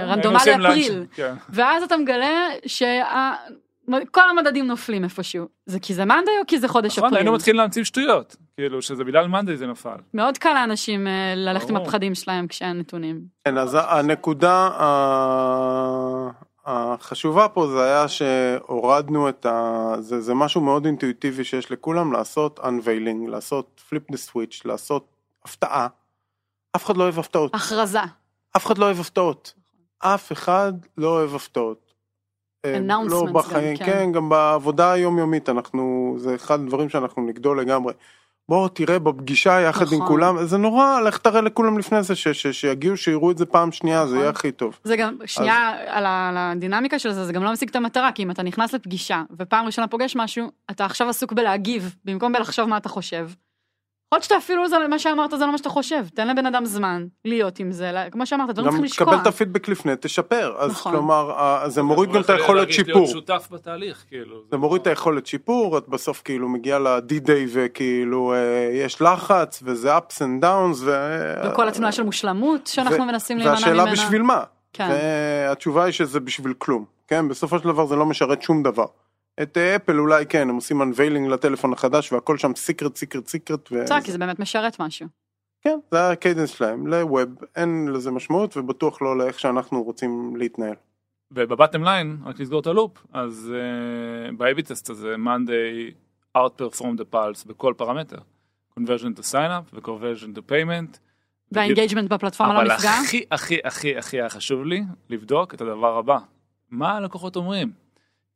רנדומלי אפריל, ואז אתה מגלה שכל המדדים נופלים איפשהו. זה כי זה מאנדי או כי זה חודש אפריל? נכון, היינו מתחילים להמציא שטויות, כאילו שזה בגלל מאנדי זה נפל. מאוד קל לאנשים ללכת עם הפחדים שלהם כשאין נתונים. כן, אז הנקודה החשובה פה זה היה שהורדנו את ה... זה משהו מאוד אינטואיטיבי שיש לכולם, לעשות unveiling, לעשות flip the switch, לעשות הפתעה. אף אחד לא אוהב הפתעות. הכרזה. אף אחד לא אוהב הפתעות. אף אחד לא אוהב הפתעות. לא בחיים, גם, כן. כן, גם בעבודה היומיומית, אנחנו, זה אחד הדברים שאנחנו נגדול לגמרי. בואו תראה בפגישה יחד נכון. עם כולם, זה נורא, לך תראה לכולם לפני זה, ש, ש, שיגיעו, שיראו את זה פעם שנייה, נכון. זה יהיה הכי טוב. זה גם, שנייה אז... על הדינמיקה של זה, זה גם לא משיג את המטרה, כי אם אתה נכנס לפגישה, ופעם ראשונה פוגש משהו, אתה עכשיו עסוק בלהגיב, במקום בלחשוב מה אתה חושב. עוד שאתה אפילו זה, מה שאמרת, זה לא מה שאתה חושב. תן לבן אדם זמן להיות עם זה. כמו שאמרת, אתה לא צריך לשקוע. גם תקבל את הפידבק לפני, תשפר. אז כלומר, זה מוריד גם את היכולת שיפור. להיות שותף בתהליך, כאילו. זה מוריד את היכולת שיפור, את בסוף כאילו מגיע לדי-דיי וכאילו יש לחץ, וזה ups and downs. וכל התנועה של מושלמות שאנחנו מנסים להימנע ממנה. והשאלה בשביל מה? והתשובה היא שזה בשביל כלום. כן, בסופו של דבר זה לא משרת שום דבר. את אפל אולי כן, הם עושים unveiling לטלפון החדש, והכל שם סיקרט, סיקרט, סיקרט. כי זה באמת משרת משהו. כן, זה הקיידנס שלהם, לווב, אין לזה משמעות, ובטוח לא לאיך שאנחנו רוצים להתנהל. ובבטם ליין, רק לסגור את הלופ, אז ב-A/B טסט הזה, Monday outperformed the pulse בכל פרמטר. Conversion to sign-up, ו-conversion to payment. וה-engagement בפלטפורמה לא נפגע. אבל הכי, הכי, הכי, הכי היה חשוב לי לבדוק את הדבר הבא. מה הלקוחות אומרים?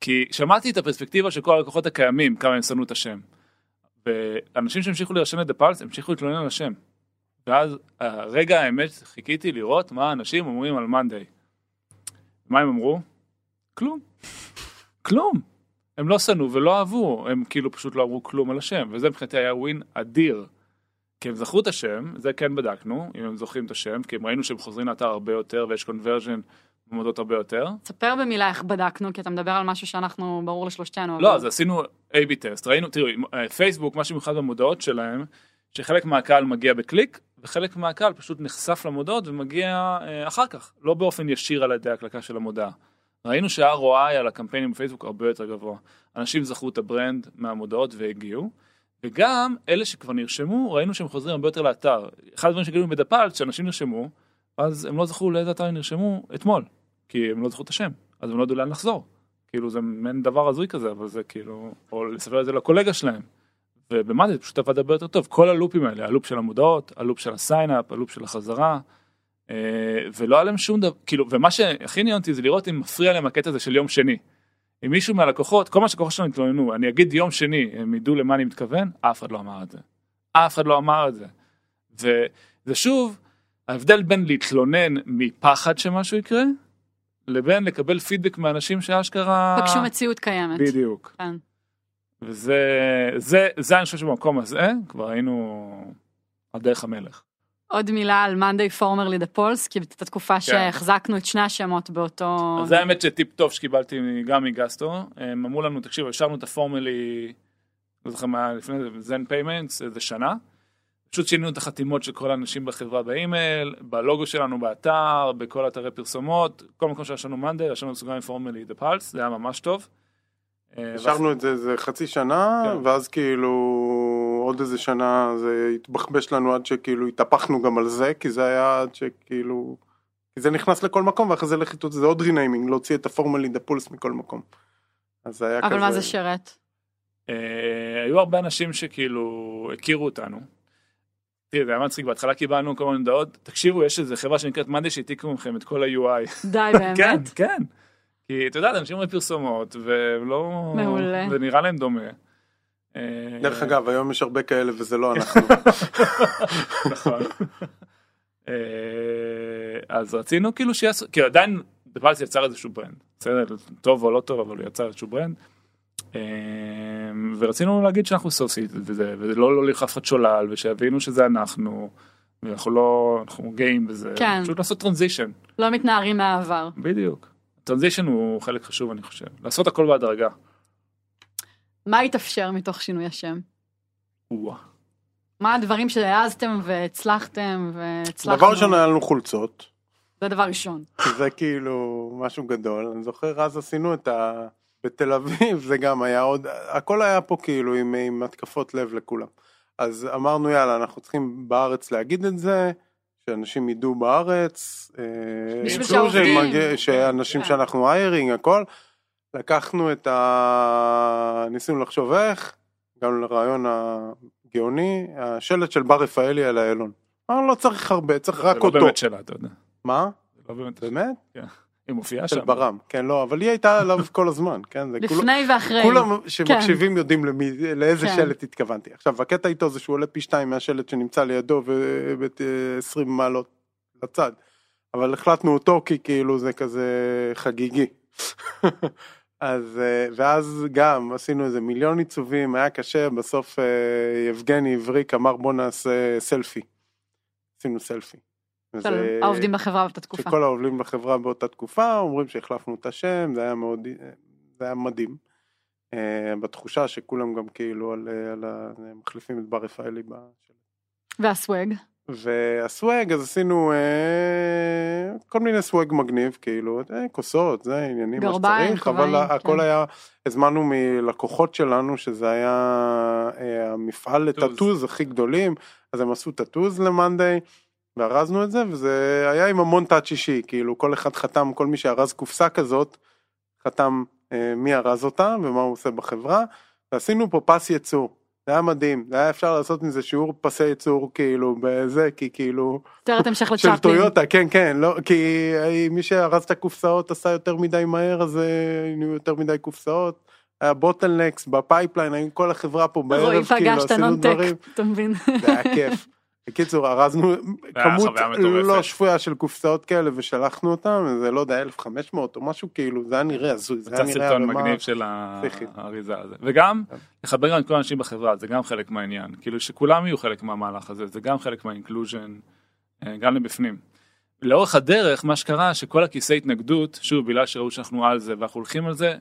כי שמעתי את הפרספקטיבה של כל הלקוחות הקיימים, כמה הם שנו את השם. ואנשים שהמשיכו להירשם את דפולס, המשיכו להתלונן על השם. ואז הרגע האמת, חיכיתי לראות מה האנשים אומרים על מאנדי. מה הם אמרו? כלום. כלום. הם לא שנו ולא אהבו, הם כאילו פשוט לא אמרו כלום על השם. וזה מבחינתי היה ווין אדיר. כי הם זכרו את השם, זה כן בדקנו, אם הם זוכרים את השם, כי הם ראינו שהם חוזרים לאתר הרבה יותר, ויש קונברז'ן, במודות הרבה יותר. תספר במילה איך בדקנו, כי אתה מדבר על משהו שאנחנו ברור לשלושתנו. לא, אז עשינו A/B טסט. ראינו, תראו, פייסבוק, משהו מיוחד במודעות שלהם, שחלק מהקהל מגיע בקליק, וחלק מהקהל פשוט נחשף למודעות ומגיע אחר כך, לא באופן ישיר על ידי הקלקה של המודעה. ראינו שה-אר או איי על הקמפיינים בפייסבוק הרבה יותר גבוה. אנשים זכרו את הברנד מהמודעות והגיעו, וגם אלה שכבר נרשמו, ראינו שהם חוזרים הרבה יותר לאתר. אחד הדברים שגילינו בדפולס, שאנשים נרשמו, אז הם לא זכרו לאיזה אתר נרשמו אתמול. כי הם לא זכו את השם, אז הם לא ידעו לאן לחזור. כאילו זה מעין דבר הזוי כזה, אבל זה כאילו, או לספר את זה לקולגה שלהם. ובמה זה פשוט עבד הרבה יותר טוב. כל הלופים האלה, הלופ של המודעות, הלופ של הסיינאפ, הלופ של החזרה, ולא עליהם שום דבר, כאילו, ומה שהכי ניונתי זה לראות אם מפריע להם הקטע הזה של יום שני. אם מישהו מהלקוחות, כל מה שהלקוחות שלנו התלוננו, אני אגיד יום שני, הם ידעו למה אני מתכוון, אף אחד לא אמר את זה. אף אחד לא אמר את זה. וזה שוב, ההבדל בין להתלונן מפחד שמשהו יקרה, לבין לקבל פידבק מאנשים שהאשכרה... פגשו מציאות קיימת. בדיוק. כן. וזה, זה, זה אני חושב שבמקום הזה, כבר היינו על דרך המלך. עוד מילה על Monday formerly dapulse, כי זאת התקופה שהחזקנו את שני השמות באותו... אז זה האמת שטיפ טוב שקיבלתי גם מגסטו, הם אמרו לנו, תקשיב, השארנו את הפורמלי, לא זוכר מה לפני זה, זן פיימנטס, איזה שנה, פשוט שינינו את החתימות של כל האנשים בחברה באימייל, בלוגו שלנו באתר, בכל אתרי פרסומות, כל מקום שרשנו מאנדי, רשנו סוגריים פורמלי דפולס, זה היה ממש טוב. השארנו את זה איזה חצי שנה, ואז כאילו עוד איזה שנה זה התבחבש לנו עד שכאילו התהפכנו גם על זה, כי זה היה עד שכאילו, כי זה נכנס לכל מקום, ואחרי זה לחיתות, זה עוד רינאימינג, להוציא את הפורמלי דפולס מכל מקום. אז זה היה כזה. אבל מה זה שרת? היו הרבה אנשים שכאילו הכירו אותנו. תראי, זה היה מצחיק, בהתחלה קיבלנו כל מיני דעות, תקשיבו, יש איזו חברה שנקראת מנדי שהעתיקו מכם את כל ה-יו איי. די, באמת? כן, כן. כי אתה יודע, אנשים רואים פרסומות, ולא... מעולה. ונראה להם דומה. דרך אגב, היום יש הרבה כאלה, וזה לא אנחנו. נכון. אז רצינו כאילו שיעשו... כי עדיין, דפלס יצר איזשהו ברנד. בסדר, טוב או לא טוב, אבל הוא יצר איזשהו ברנד. ורצינו להגיד שאנחנו סופסית, ולא ללחף את שולל, ושהבינו שזה אנחנו, ואנחנו לא, אנחנו גאים בזה. כן. פשוט לעשות טרנזישן. לא מתנערים מהעבר. בדיוק. טרנזישן הוא חלק חשוב, אני חושב. לעשות הכל בהדרגה. מה התאפשר מתוך שינוי השם? ווא. מה הדברים שהעזתם והצלחתם והצלחנו? דבר ראשון היה לנו חולצות. זה דבר ראשון. זה כאילו משהו גדול. אני זוכר, אז עשינו את ה... בתל אביב זה גם היה עוד, הכל היה פה כאילו עם, עם התקפות לב לכולם. אז אמרנו יאללה, אנחנו צריכים בארץ להגיד את זה, שאנשים ידעו בארץ, שאנשים שאנחנו איירינג, הכל. לקחנו את ה... ניסינו לחשוב איך, גם לרעיון הגאוני, השלט של בר רפאלי על האלון. לא צריך הרבה, צריך רק אותו. זה לא באמת שלה, אתה יודע. מה? זה לא באמת. באמת? כן. היא מופיעה שם. ברם, כן, לא, אבל היא הייתה עליו כל הזמן, כן? לפני ואחרי. כולם שמקשיבים יודעים לאיזה שלט התכוונתי. עכשיו, הקטע איתו זה שהוא עולה פי שתיים מהשלט שנמצא לידו, ב-עשרים מעלות לצד. אבל החלטנו אותו, כי כאילו זה כזה חגיגי. אז, ואז גם עשינו איזה מיליון עיצובים, היה קשה, בסוף יבגני עבריק אמר בוא נעשה סלפי. עשינו סלפי. העובדים בחברה באותה תקופה. שכל העובדים בחברה באותה תקופה, אומרים שהחלפנו את השם, זה היה מאוד, זה היה מדהים. בתחושה שכולם גם כאילו על, על מחליפים את בר רפאלי. והסווג? והסווג, אז עשינו כל מיני סווג מגניב, כאילו, כוסות, זה עניינים מה שצריך, אבל הכל היה, הזמנו מלקוחות שלנו, שזה היה המפעל לטטוז הכי גדולים, אז הם עשו טטוז למנדי, וארזנו את זה, וזה היה עם המון תעת שישי, כאילו כל אחד חתם, כל מי שארז קופסה כזאת, חתם אה, מי ארז אותה, ומה הוא עושה בחברה, ועשינו פה פס יצור, זה היה מדהים, זה היה אפשר לעשות מזה שיעור פסי יצור, כאילו, בזה, כי כאילו... יותר תמשך לצ'אפלין. של טויוטה, כן, כן, לא, כי אי, מי שארז את הקופסאות עשה יותר מדי מהר, אז היו יותר מדי קופסאות, היה בוטלנקס, בפייפליין, היו כל החברה פה בערב, רואי, כאילו, פגשת, עשינו נונטק, דברים. אתה מבין? זה היה כיף. בקיצור, ארזנו כמות לא שפויה של קופסאות כאלה, ושלחנו אותם, זה לא יודע, אלף וחמש מאות או משהו כאילו, זה היה נראה הזוי, זה היה נראה סרטון מגניב של האריזה הזה. וגם, לחבר גם את כל האנשים בחברה, זה גם חלק מהעניין, כאילו שכולם יהיו חלק מהמהלך הזה, זה גם חלק מהאינקלוז'ן, גם לבפנים. לאורך הדרך, מה שקרה, שכל הכיסי התנגדות, שוב, בגלל שראו שאנחנו על זה, ואנחנו הולכים על זה,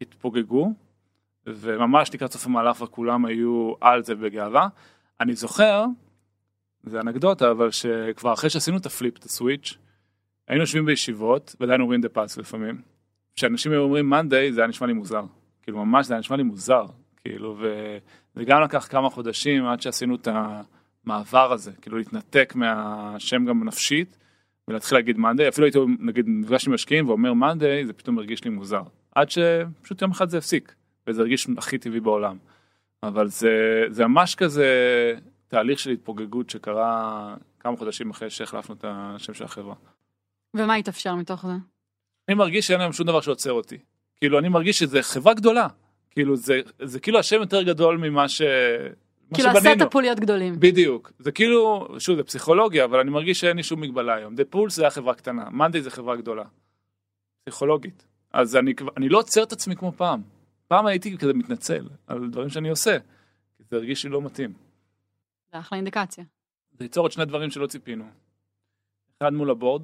התפוגגו, וממש לקראת סוף המהלך, וכולם היו על זה בגאווה. אני זוכר זה אנקדוטה, אבל שכבר אחרי שעשינו את הפליפ, את הסוויץ', היינו יושבים בישיבות, ועדיין אומרים דפלס לפעמים, כשאנשים היו אומרים מנדי, זה היה נשמע לי מוזר. כאילו, ממש זה היה נשמע לי מוזר. כאילו, וגם לקח כמה חודשים עד שעשינו את המעבר הזה, כאילו להתנתק מהשם גם נפשית, ולהתחיל להגיד מנדי. אפילו הייתי, נגיד, נפגש עם משקיעים ואומר מנדי, זה פתאום הרגיש לי מוזר. עד שפשוט יום אחד זה הפסיק, וזה הרגיש הכי טבעי בעולם. אבל זה, זה ממש כזה... תהליך של התפוגגות שקרה כמה חודשים אחרי שהחלפנו את השם של החברה. ומה התאפשר מתוך זה? אני מרגיש שאין להם שום דבר שעוצר אותי. כאילו, אני מרגיש שזה חברה גדולה. כאילו, זה, זה כאילו השם יותר גדול ממה ש... כאילו, עשה את הפוליות גדולים. בדיוק. זה כאילו, שוב, זה פסיכולוגיה, אבל אני מרגיש שאין לי שום מגבלה היום. דפולס זה החברה קטנה, מנדי זה חברה גדולה. פסיכולוגית. אז אני, אני לא עוצר את עצמי כמו פעם. פעם הייתי כזה מתנצל על דברים שאני עושה. זה הרגיש לי לא מתאים. זה אחלה אינדיקציה. זה ייצור את שני דברים שלא ציפינו. אחד מול הבורד,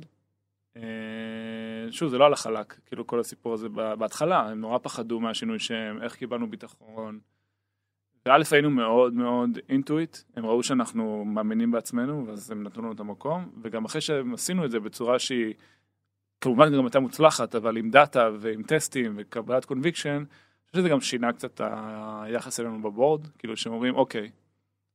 שוב, זה לא על החלק, כאילו כל הסיפור הזה בהתחלה, הם נורא פחדו מהשינוי שם, איך קיבלנו ביטחון. וא' היינו מאוד מאוד אינטואיט, הם ראו שאנחנו מאמינים בעצמנו, ואז הם נתנו לנו את המקום, וגם אחרי שהם עשינו את זה בצורה שהיא, כמובן גם הייתה מוצלחת, אבל עם דאטה ועם טסטים וקבלת קונביקשן, שזה גם שינה קצת היחס אלינו בבורד, כאילו שהם אומרים, אוקיי,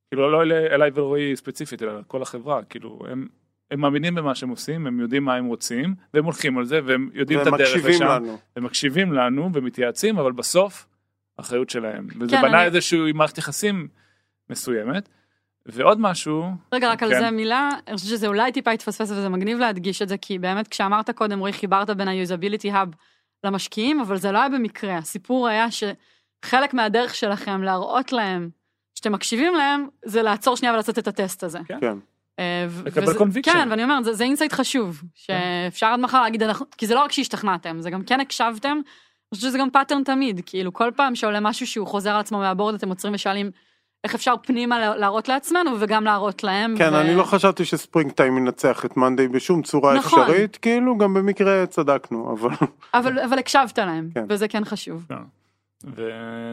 כאילו לא אליי ורועי ספציפית, אלא כל החברה, כאילו הם, הם מאמינים במה שהם עושים, הם יודעים מה הם רוצים, והם הולכים על זה, והם יודעים את הדרך לשם, הם מקשיבים לנו, ומתייעצים, אבל בסוף, האחריות שלהם, וזה בנה איזושהי מערכת יחסים מסוימת, ועוד משהו... רגע, רק על זה מילה, אני חושבת שזה אולי טיפה התפספס, וזה מגניב להדגיש את זה, כי באמת כשאמרת קודם, רואי, חיברת בין ה-usability hub למשקיעים, אבל זה לא היה במקרה. הסיפור היה שחלק מהדרך שלכם להראות להם, שאתם מקשיבים להם, זה לעצור שנייה ולעשות את הטסט הזה. כן. לקבל קונביקשן. כן, ואני אומרת, זה אינסייט חשוב, שאפשר עד מחר להגיד, כי זה לא רק שהשתכנעתם, זה גם כן הקשבתם, אני חושבת שזה גם פאטרן תמיד, כאילו כל פעם שעולה משהו שהוא חוזר על עצמו מהבורד, אתם עוצרים ושואלים איך אפשר פנימה להראות לעצמנו וגם להראות להם. כן, ו... אני לא חשבתי שספרינג טיים ינצח את מנדי בשום צורה נכון. אפשרית, כאילו גם במקרה צדקנו, אבל... אבל, אבל הקשבת להם, כן. וזה כן חשוב. Yeah.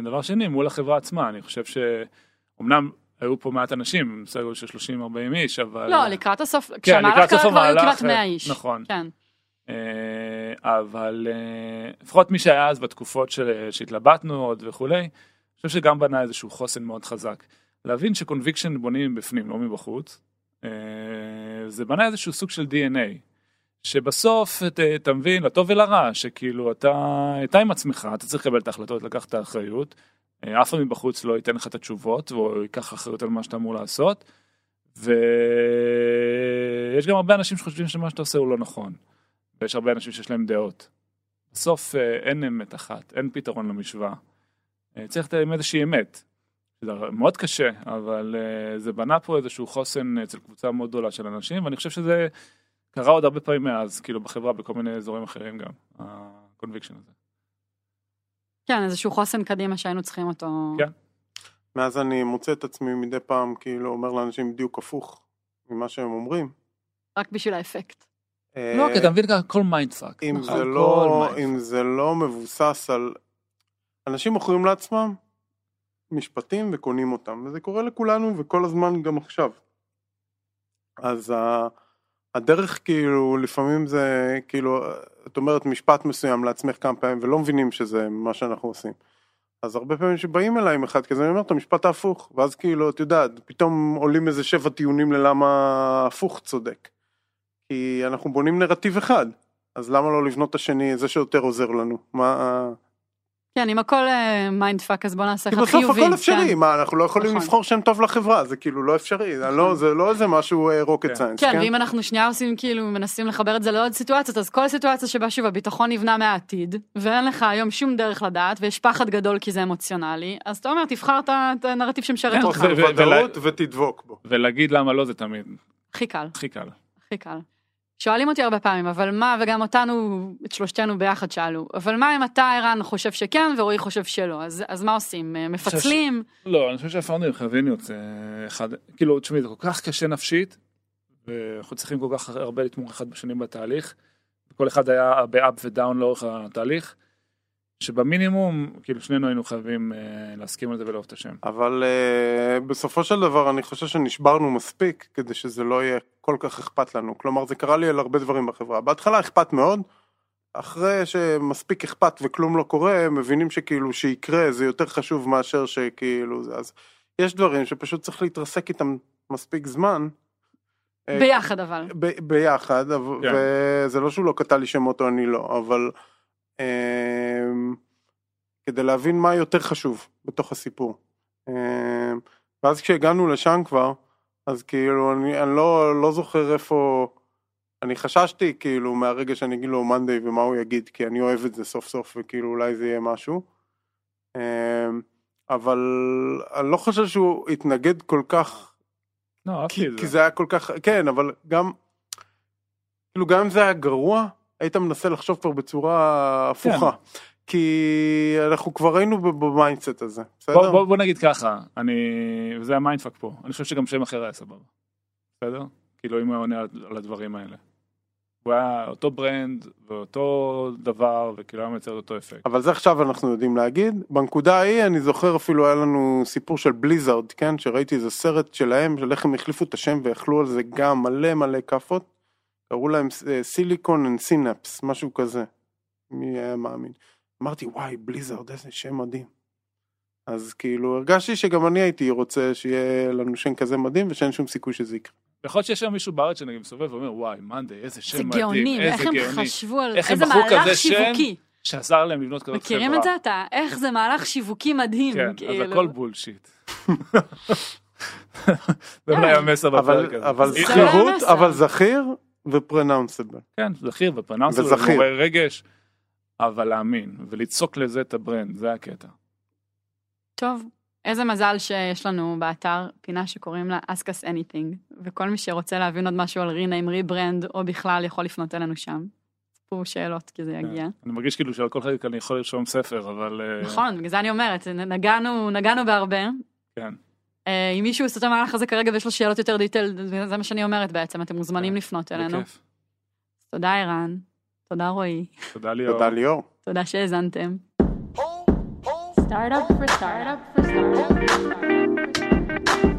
ודבר שני, מול החברה עצמה, אני חושב שאומנם היו פה מעט אנשים, סגול של שלושים ארבעים איש, אבל... לא, לקראת הסוף, כן, כשהמהלך כבר היו כמעט מאה איש. נכון. כן. אבל לפחות מי שהיה אז בתקופות שהתלבטנו עוד וכולי, אני חושב שגם בנה איזשהו חוסן מאוד חזק. להבין שקונביקשן בונים בפנים, לא מבחוץ, זה בנה איזשהו סוג של די אן איי, שבסוף אתה מבין לטוב ולרע, שכאילו אתה עם עצמך, אתה צריך לקבל את ההחלטות, לקחת את האחריות, אף אחד מבחוץ לא ייתן לך את התשובות, או ייקח אחריות על מה שאתה אמור לעשות, ויש גם הרבה אנשים שחושבים שמה שאתה עושה הוא לא נכון. ויש הרבה אנשים שיש להם דעות. בסוף אין אמת אחת, אין פתרון למשוואה. צריך לתאם איזושהי אמת. זה מאוד קשה, אבל זה בנה פה איזשהו חוסן אצל קבוצה מאוד גדולה של אנשים, ואני חושב שזה קרה עוד הרבה פעמים מאז, כאילו בחברה, בכל מיני אזורים אחרים גם, הקונביקשן הזה. כן, איזשהו חוסן קדימה שהיינו צריכים אותו. כן. מאז אני מוצא את עצמי מדי פעם, כאילו אומר לאנשים בדיוק הפוך ממה שהם אומרים. רק בשביל האפקט. לא, כי אתה מבין ככה, כל מיינדפאק. אם זה לא מבוסס על... אנשים מוכרים לעצמם משפטים וקונים אותם, וזה קורה לכולנו, וכל הזמן גם עכשיו. אז הדרך כאילו, לפעמים זה כאילו, את אומרת משפט מסוים לעצמך כמה פעמים, ולא מבינים שזה מה שאנחנו עושים. אז הרבה פעמים שבאים אליי עם אחד כזה, אני אומר את המשפט ההפוך, ואז כאילו, את יודעת, פתאום עולים איזה שבע טיעונים ללמה ההפוך צודק. כי אנחנו בונים נרטיב אחד, אז למה לא לבנות את השני, זה שיותר עוזר לנו. כן, אם הכל מיינדפאק, אז בוא נעשה חיובי. כי בסוף הכל אפשרי, מה, אנחנו לא יכולים לבחור שם טוב לחברה, זה כאילו לא אפשרי, זה לא איזה משהו rocket science. כן, ואם אנחנו שנייה עושים כאילו, מנסים לחבר את זה לעוד סיטואציות, אז כל סיטואציה שבה שוב הביטחון נבנה מהעתיד, ואין לך היום שום דרך לדעת, ויש פחד גדול כי זה אמוציונלי, אז אתה אומר, תבחר את הנרטיב שמשרת אותך. ותדבוק בו. ולהגיד למה לא זה תמיד. הכי קל. הכי קל. הכי קל. שואלים אותי הרבה פעמים, אבל מה, וגם אותנו, את שלושתנו ביחד שאלו, אבל מה אם אתה, ערן, חושב שכן, ורואי חושב שלא, אז, אז מה עושים? מפצלים? ש... לא, אני חושב שהפרנו, חייבים להיות אחד, כאילו, תשמעי, זה כל כך קשה נפשית, ואנחנו צריכים כל כך הרבה לתמוך אחד בשנים בתהליך, וכל אחד היה באפ ודאון לאורך התהליך, שבמינימום, כאילו, שנינו היינו חייבים להסכים על זה ולאהוב את השם. אבל בסופו של דבר, אני חושב שנשברנו מספיק, כדי שזה לא יהיה כל כך אכפת לנו. כלומר, זה קרה לי על הרבה דברים בחברה. בהתחלה אכפת מאוד, אחרי שמספיק אכפת וכלום לא קורה, מבינים שכאילו שיקרה, זה יותר חשוב מאשר שכאילו זה. אז יש דברים שפשוט צריך להתרסק איתם מספיק זמן. ביחד אבל. ב- ביחד, כן. וזה לא שהוא לא קטע לי שמות או אני לא, אבל... כדי להבין מה יותר חשוב בתוך הסיפור. ואז כשהגענו לשם כבר, אז כאילו אני, אני לא, לא זוכר איפה, אני חששתי כאילו מהרגע שאני אגיד לו מנדי ומה הוא יגיד, כי אני אוהב את זה סוף סוף וכאילו אולי זה יהיה משהו. אבל אני לא חושב שהוא התנגד כל כך, no, כי, כי זה היה כל כך, כן, אבל גם, כאילו גם אם זה היה גרוע, היית מנסה לחשוב כבר בצורה הפוכה, כי אנחנו כבר ראינו במיינדסט הזה. בוא נגיד ככה, וזה המיינדפאק פה, אני חושב שגם שם אחר היה סבבה. בסדר? כאילו אם הוא היה עונה על הדברים האלה. הוא היה אותו ברנד, ואותו דבר, וכאילו היה מייצר אותו אפקט. אבל זה עכשיו אנחנו יודעים להגיד. בנקודה ההיא, אני זוכר אפילו היה לנו סיפור של בליזארד, כן? שראיתי איזה סרט שלהם, שלך הם החליפו את השם ואכלו על זה גם מלא מלא כפות. קראו להם סיליקון אנד סינאפס, משהו כזה, מי היה מאמין. אמרתי, וואי, בליזרד, איזה שם מדהים. אז כאילו, הרגשתי שגם אני הייתי רוצה שיהיה לנו שם כזה מדהים, ושאין שום סיכוי שזה יקרה. יכול שיש שם מישהו בארץ שנגיד מסובב ואומר, וואי, מנדי, איזה שם מדהים, גאונים, איזה גאוני. איך הם חשבו על, איזה מהלך שיווקי. שעזר להם לבנות כזאת חברה. מכירים את זה אתה? איך זה מהלך שיווקי מדהים. כן, אז הכל בולשיט. זה אולי המסר בפרק הזה. אבל זכירות, אבל זכיר ופרנאונסבל. כן, זכיר ופרנאונסבל, מורה רגש, אבל להאמין, וליצוק לזה את הברנד, זה הקטע. טוב, איזה מזל שיש לנו באתר פינה שקוראים לה Ask Us Anything, וכל מי שרוצה להבין עוד משהו על רינאים, ריברנד, או בכלל יכול לפנות אלינו שם. פה שאלות, כי זה יגיע. אני מרגיש כאילו שעל כל חלק אני יכול לרשום ספר, אבל... נכון, בגלל זה אני אומרת, נגענו בהרבה. כן. אם מישהו עושה את המהלך הזה כרגע, ויש לו שאלות יותר דיטל, זה מה שאני אומרת בעצם, אתם מוזמנים לפנות אלינו. תודה ערן, תודה רועי. תודה ליאור. תודה ליאור. תודה שהזנתם. Start up for start up for start up.